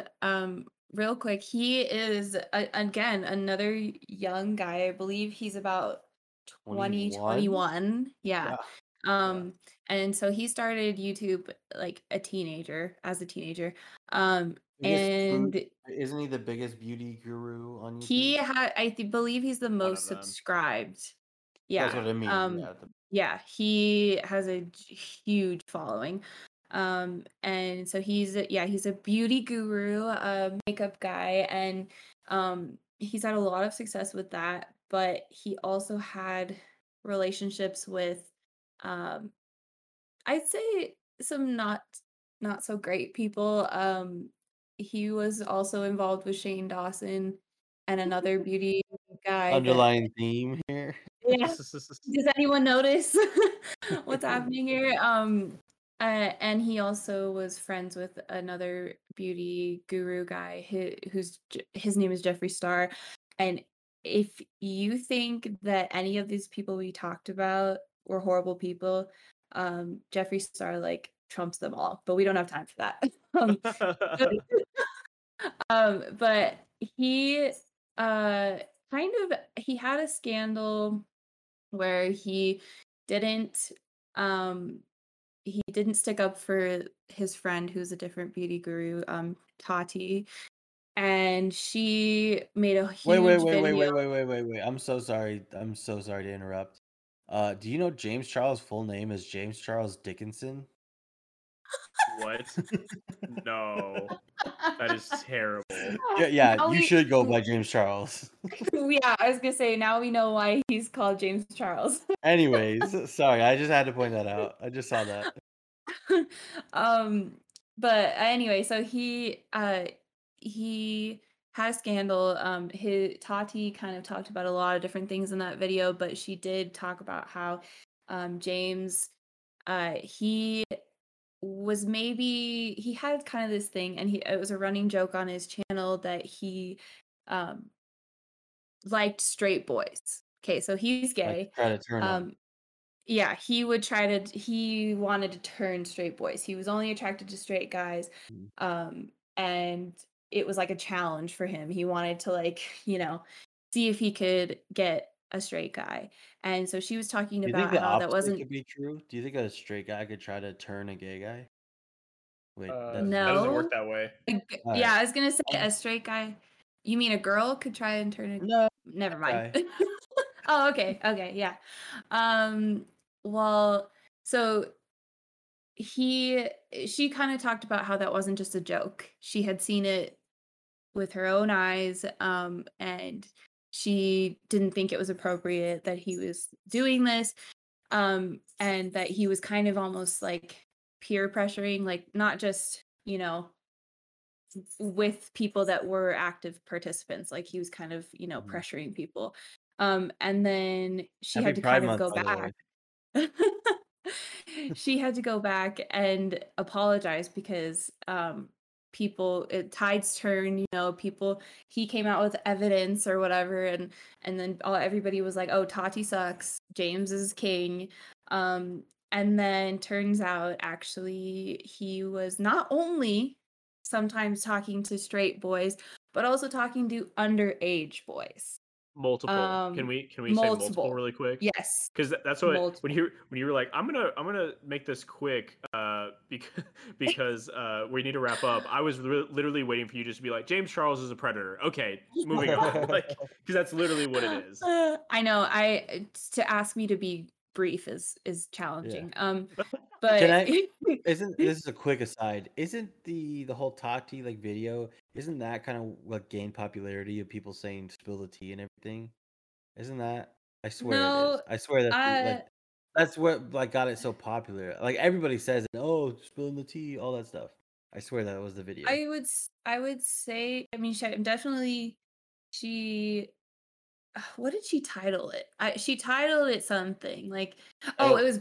real quick, he is, again, another young guy. I believe he's about 21. Yeah. And so he started YouTube like as a teenager. Isn't he the biggest beauty guru on YouTube? I believe he's the most subscribed. Yeah. That's what I mean. Yeah, he has a huge following. And so he's a beauty guru, a makeup guy, and he's had a lot of success with that, but he also had relationships with I'd say some not so great people. He was also involved with Shane Dawson and another beauty guy. Underlying theme here. Yeah. Does anyone notice what's happening here? And he also was friends with another beauty guru guy whose name is Jeffree Star. And if you think that any of these people we talked about were horrible people, Jeffree Star like trumps them all. But we don't have time for that. But he he had a scandal where he didn't stick up for his friend who's a different beauty guru, Tati, and she made a huge wait. I'm so sorry to interrupt. Do you know James Charles' full name is James Charles Dickinson? What? No, that is terrible. Yeah, you should go by James Charles. Yeah, I was gonna say, now we know why he's called James Charles. Anyways, sorry, I just had to point that out. I just saw that. But anyway, so he had a scandal. His Tati kind of talked about a lot of different things in that video, but she did talk about how James he had kind of this thing, and it was a running joke on his channel that he liked straight boys. Okay, so he's gay. He wanted to turn straight boys. He was only attracted to straight guys, and it was like a challenge for him. He wanted to see if he could get a straight guy. And so she was talking about how that wasn't. Could be true. Do you think a straight guy could try to turn a gay guy? Wait, no, that doesn't work that way. I was gonna say a straight guy. You mean a girl could try and turn a? No, never mind. Oh, okay, yeah. Well, so she kind of talked about how that wasn't just a joke. She had seen it with her own eyes, and she didn't think it was appropriate that he was doing this, and that he was kind of almost like peer pressuring, like not just, you know, with people that were active participants, like he was kind of, you know, pressuring people. And then she had to kind of go back. She had to go back and apologize because people, tides turn, you know, people, he came out with evidence or whatever, and then everybody was like, oh, Tati sucks, James is king. And then turns out actually he was not only sometimes talking to straight boys, but also talking to underage boys. Multiple. Can we say multiple really quick? Yes. Because that's what when you were like, I'm gonna make this quick, because we need to wrap up. I was literally waiting for you just to be like, James Charles is a predator. Okay, moving on. Like, because that's literally what it is. I know. To ask me to be brief is challenging. Yeah. But isn't this is a quick aside? Isn't the whole Tati like video? Isn't that kind of what gained popularity of people saying spill the tea and everything? Isn't that? I swear no, it is. I swear that's what like got it so popular. Like everybody says, oh, spilling the tea, all that stuff. I swear that was the video. I would say. I mean, she definitely. What did she title it? She titled it something like, "Oh, it was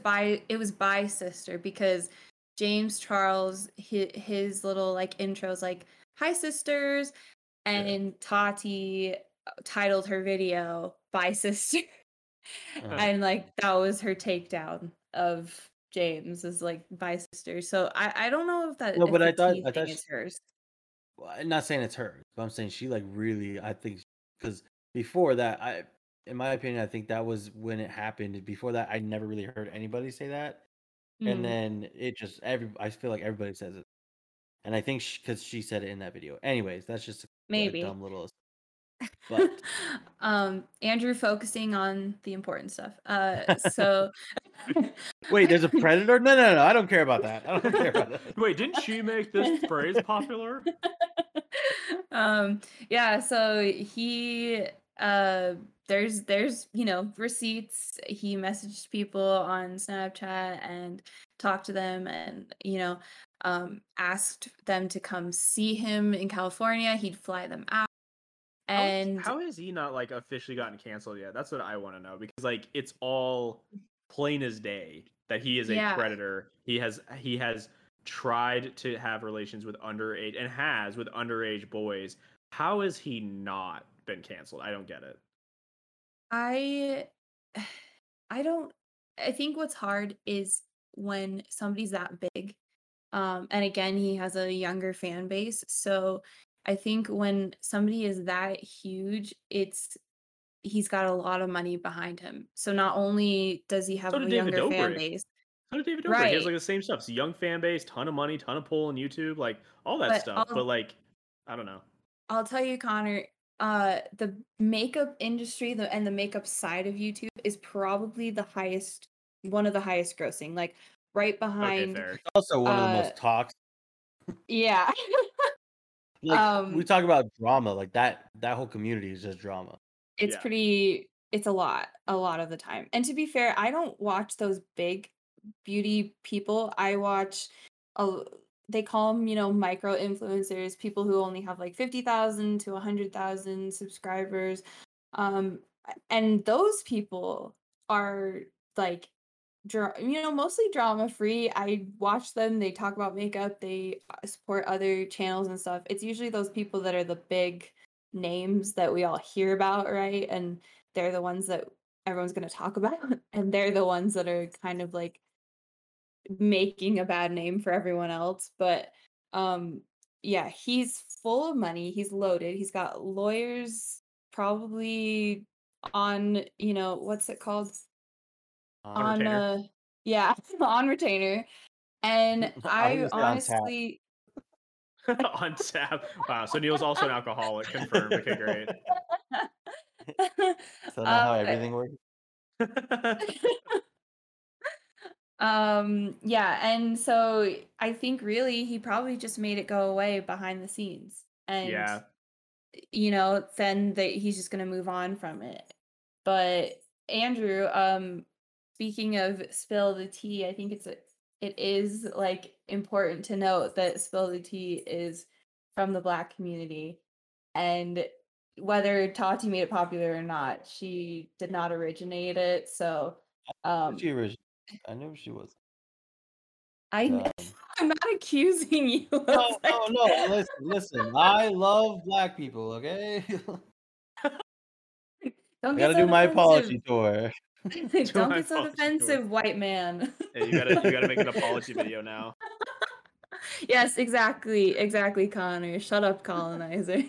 by sister," because James Charles his little like intros like "Hi sisters," and Tati titled her video "By sister," and like that was her takedown of James is like "By sister." So I don't know if that. No, but I thought it's hers. Well, I'm not saying it's hers, but I'm saying she like really. I think because. Before that, in my opinion, I think that was when it happened. Before that, I never really heard anybody say that. Mm. And then it just, I feel like everybody says it. And I think because she said it in that video. Anyways, that's just a dumb little. But. Andrew focusing on the important stuff. So. Wait, there's a predator? No. I don't care about that. Wait, didn't she make this phrase popular? Yeah. So he. There's you know receipts. He messaged people on Snapchat and talked to them, and you know asked them to come see him in California. He'd fly them out. And how has he not like officially gotten canceled yet? That's what I want to know, because like it's all plain as day that he is a predator. He has tried to have relations with underage and has with underage boys. How has he not been canceled? I don't get it. I think what's hard is when somebody's that big, and again, he has a younger fan base. So I think when somebody is that huge, he's got a lot of money behind him. So not only does he have a younger fan base. So did David Dobrik. Right. He has like the same stuff. It's a young fan base, ton of money, ton of pull on YouTube, like all that stuff. But like, I don't know. I'll tell you, Connor, the makeup industry and the makeup side of YouTube is probably one of the highest grossing, like right behind. Okay, also one of the most toxic. Yeah. Like, we talk about drama, like that whole community is just drama. It's pretty, it's a lot of the time. And to be fair, I don't watch those big beauty people. I watch, they call them, you know, micro influencers, people who only have like 50,000 to 100,000 subscribers. And those people are like, you know, mostly drama free. I watch them. They talk about makeup. They support other channels and stuff. It's usually those people that are the big names that we all hear about, right? And they're the ones that everyone's going to talk about. And they're the ones that are kind of like making a bad name for everyone else. But yeah, he's full of money. He's loaded. He's got lawyers probably on, you know, what's it called? On retainer. And I honestly on tap. Wow, so Neil's also an alcoholic, confirmed. Okay, great. So that's how everything works. Yeah, and so I think really he probably just made it go away behind the scenes. And yeah, you know, then that he's just gonna move on from it. But Andrew, speaking of spill the tea, I think it is like important to note that spill the tea is from the Black community, and whether Tati made it popular or not, she did not originate it. So she originated. I knew she was. I'm not accusing you. No. Listen. I love Black people. Okay. Don't get so do my apology tour. Don't get so defensive, white man. Yeah, you gotta make an apology video now. Yes, exactly, Connor. Shut up, colonizer.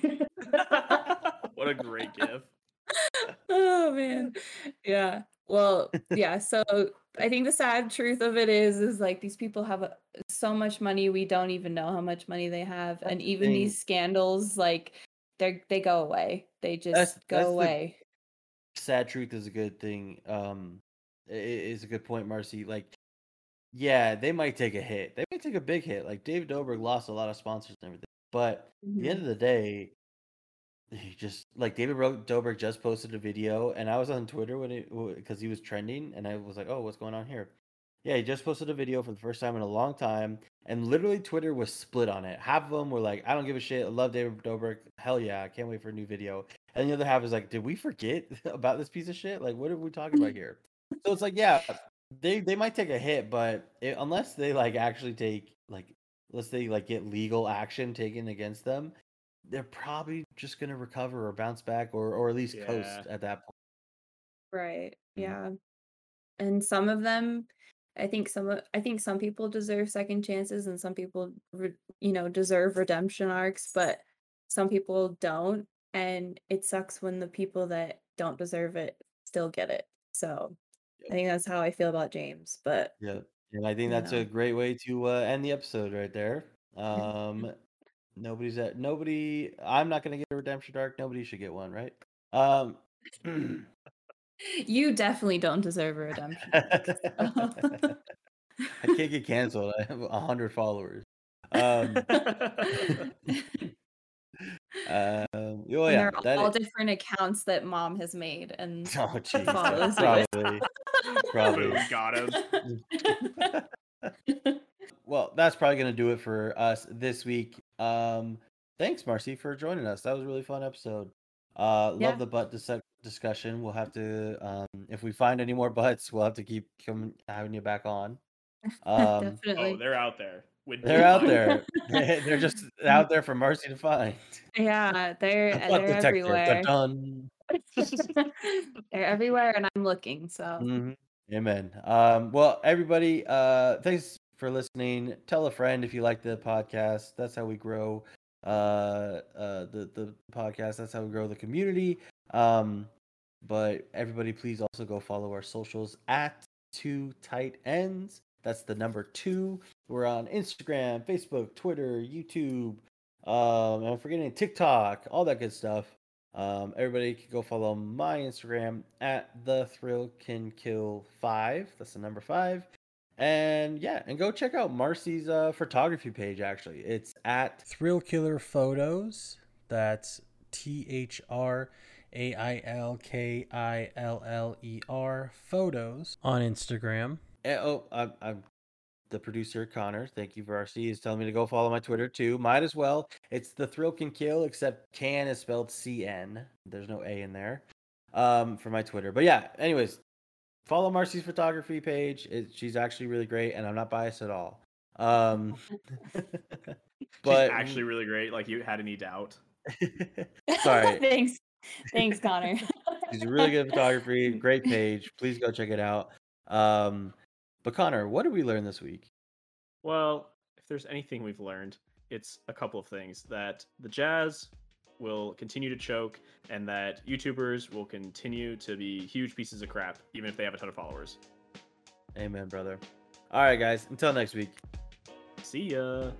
What a great gift. Oh man. Yeah. Well, yeah. So I think the sad truth of it is like these people have so much money, we don't even know how much money they have. That's and even the these scandals, like they go away. They just go away. Sad truth is a good thing. It's a good point, Marcy. Like, yeah, they might take a hit. They might take a big hit. Like, David Dobrik lost a lot of sponsors and everything. But at the end of the day, he just, like, David Dobrik just posted a video, and I was on Twitter because he was trending, and I was like, oh, what's going on here? Yeah, he just posted a video for the first time in a long time, and literally Twitter was split on it. Half of them were like, I don't give a shit. I love David Dobrik. Hell yeah, I can't wait for a new video. And the other half is like, did we forget about this piece of shit? Like, what are we talking about here? So it's like, yeah, they might take a hit, but unless they, like, actually take, like, unless they, like, get legal action taken against them, they're probably just going to recover or bounce back or at least coast at that point. Right. Yeah. And some of them, I think some people deserve second chances, and some people, deserve redemption arcs, but some people don't. And it sucks when the people that don't deserve it still get it. So I think that's how I feel about James. But yeah, and I think that's a great way to end the episode right there. I'm not going to get a redemption arc. Nobody should get one, right? You definitely don't deserve a redemption arc. So. I can't get canceled. I have 100 followers. And they're all different accounts that mom has made and follows. Probably got him. Well, that's probably gonna do it for us this week. Thanks, Marcy, for joining us. That was a really fun episode. Love the butt discussion. We'll have to, if we find any more butts, we'll have to keep having you back on. Definitely. Oh, they're out there. They're out there. They're just out there for Marcy to find. Yeah, they're everywhere. They're everywhere, and I'm looking. So, Amen. Well, everybody, thanks for listening. Tell a friend if you like the podcast. That's how we grow the podcast. That's how we grow the community. But everybody, please also go follow our socials at Two Tight Ends. That's the number 2. We're on Instagram, Facebook, Twitter, YouTube. I'm forgetting TikTok, all that good stuff. Everybody can go follow my Instagram at The Thrill Can Kill 5. That's the number 5. And go check out Marcy's photography page. Actually, it's at Thrill Killer Photos. That's ThrilKiller Photos on Instagram. I'm the producer, Connor. Thank you, Marcy. He's telling me to go follow my Twitter too. Might as well. It's The Thrill Can Kill, except can is spelled CN. There's no A in there for my Twitter. But yeah, anyways, follow Marcy's photography page. She's actually really great, and I'm not biased at all. But she's actually really great. Like, you had any doubt? Sorry. Thanks, Connor. She's a really good photography, great page. Please go check it out. But Connor, what did we learn this week? Well, if there's anything we've learned, it's a couple of things. That the Jazz will continue to choke, and that YouTubers will continue to be huge pieces of crap, even if they have a ton of followers. Amen, brother. All right, guys. Until next week. See ya.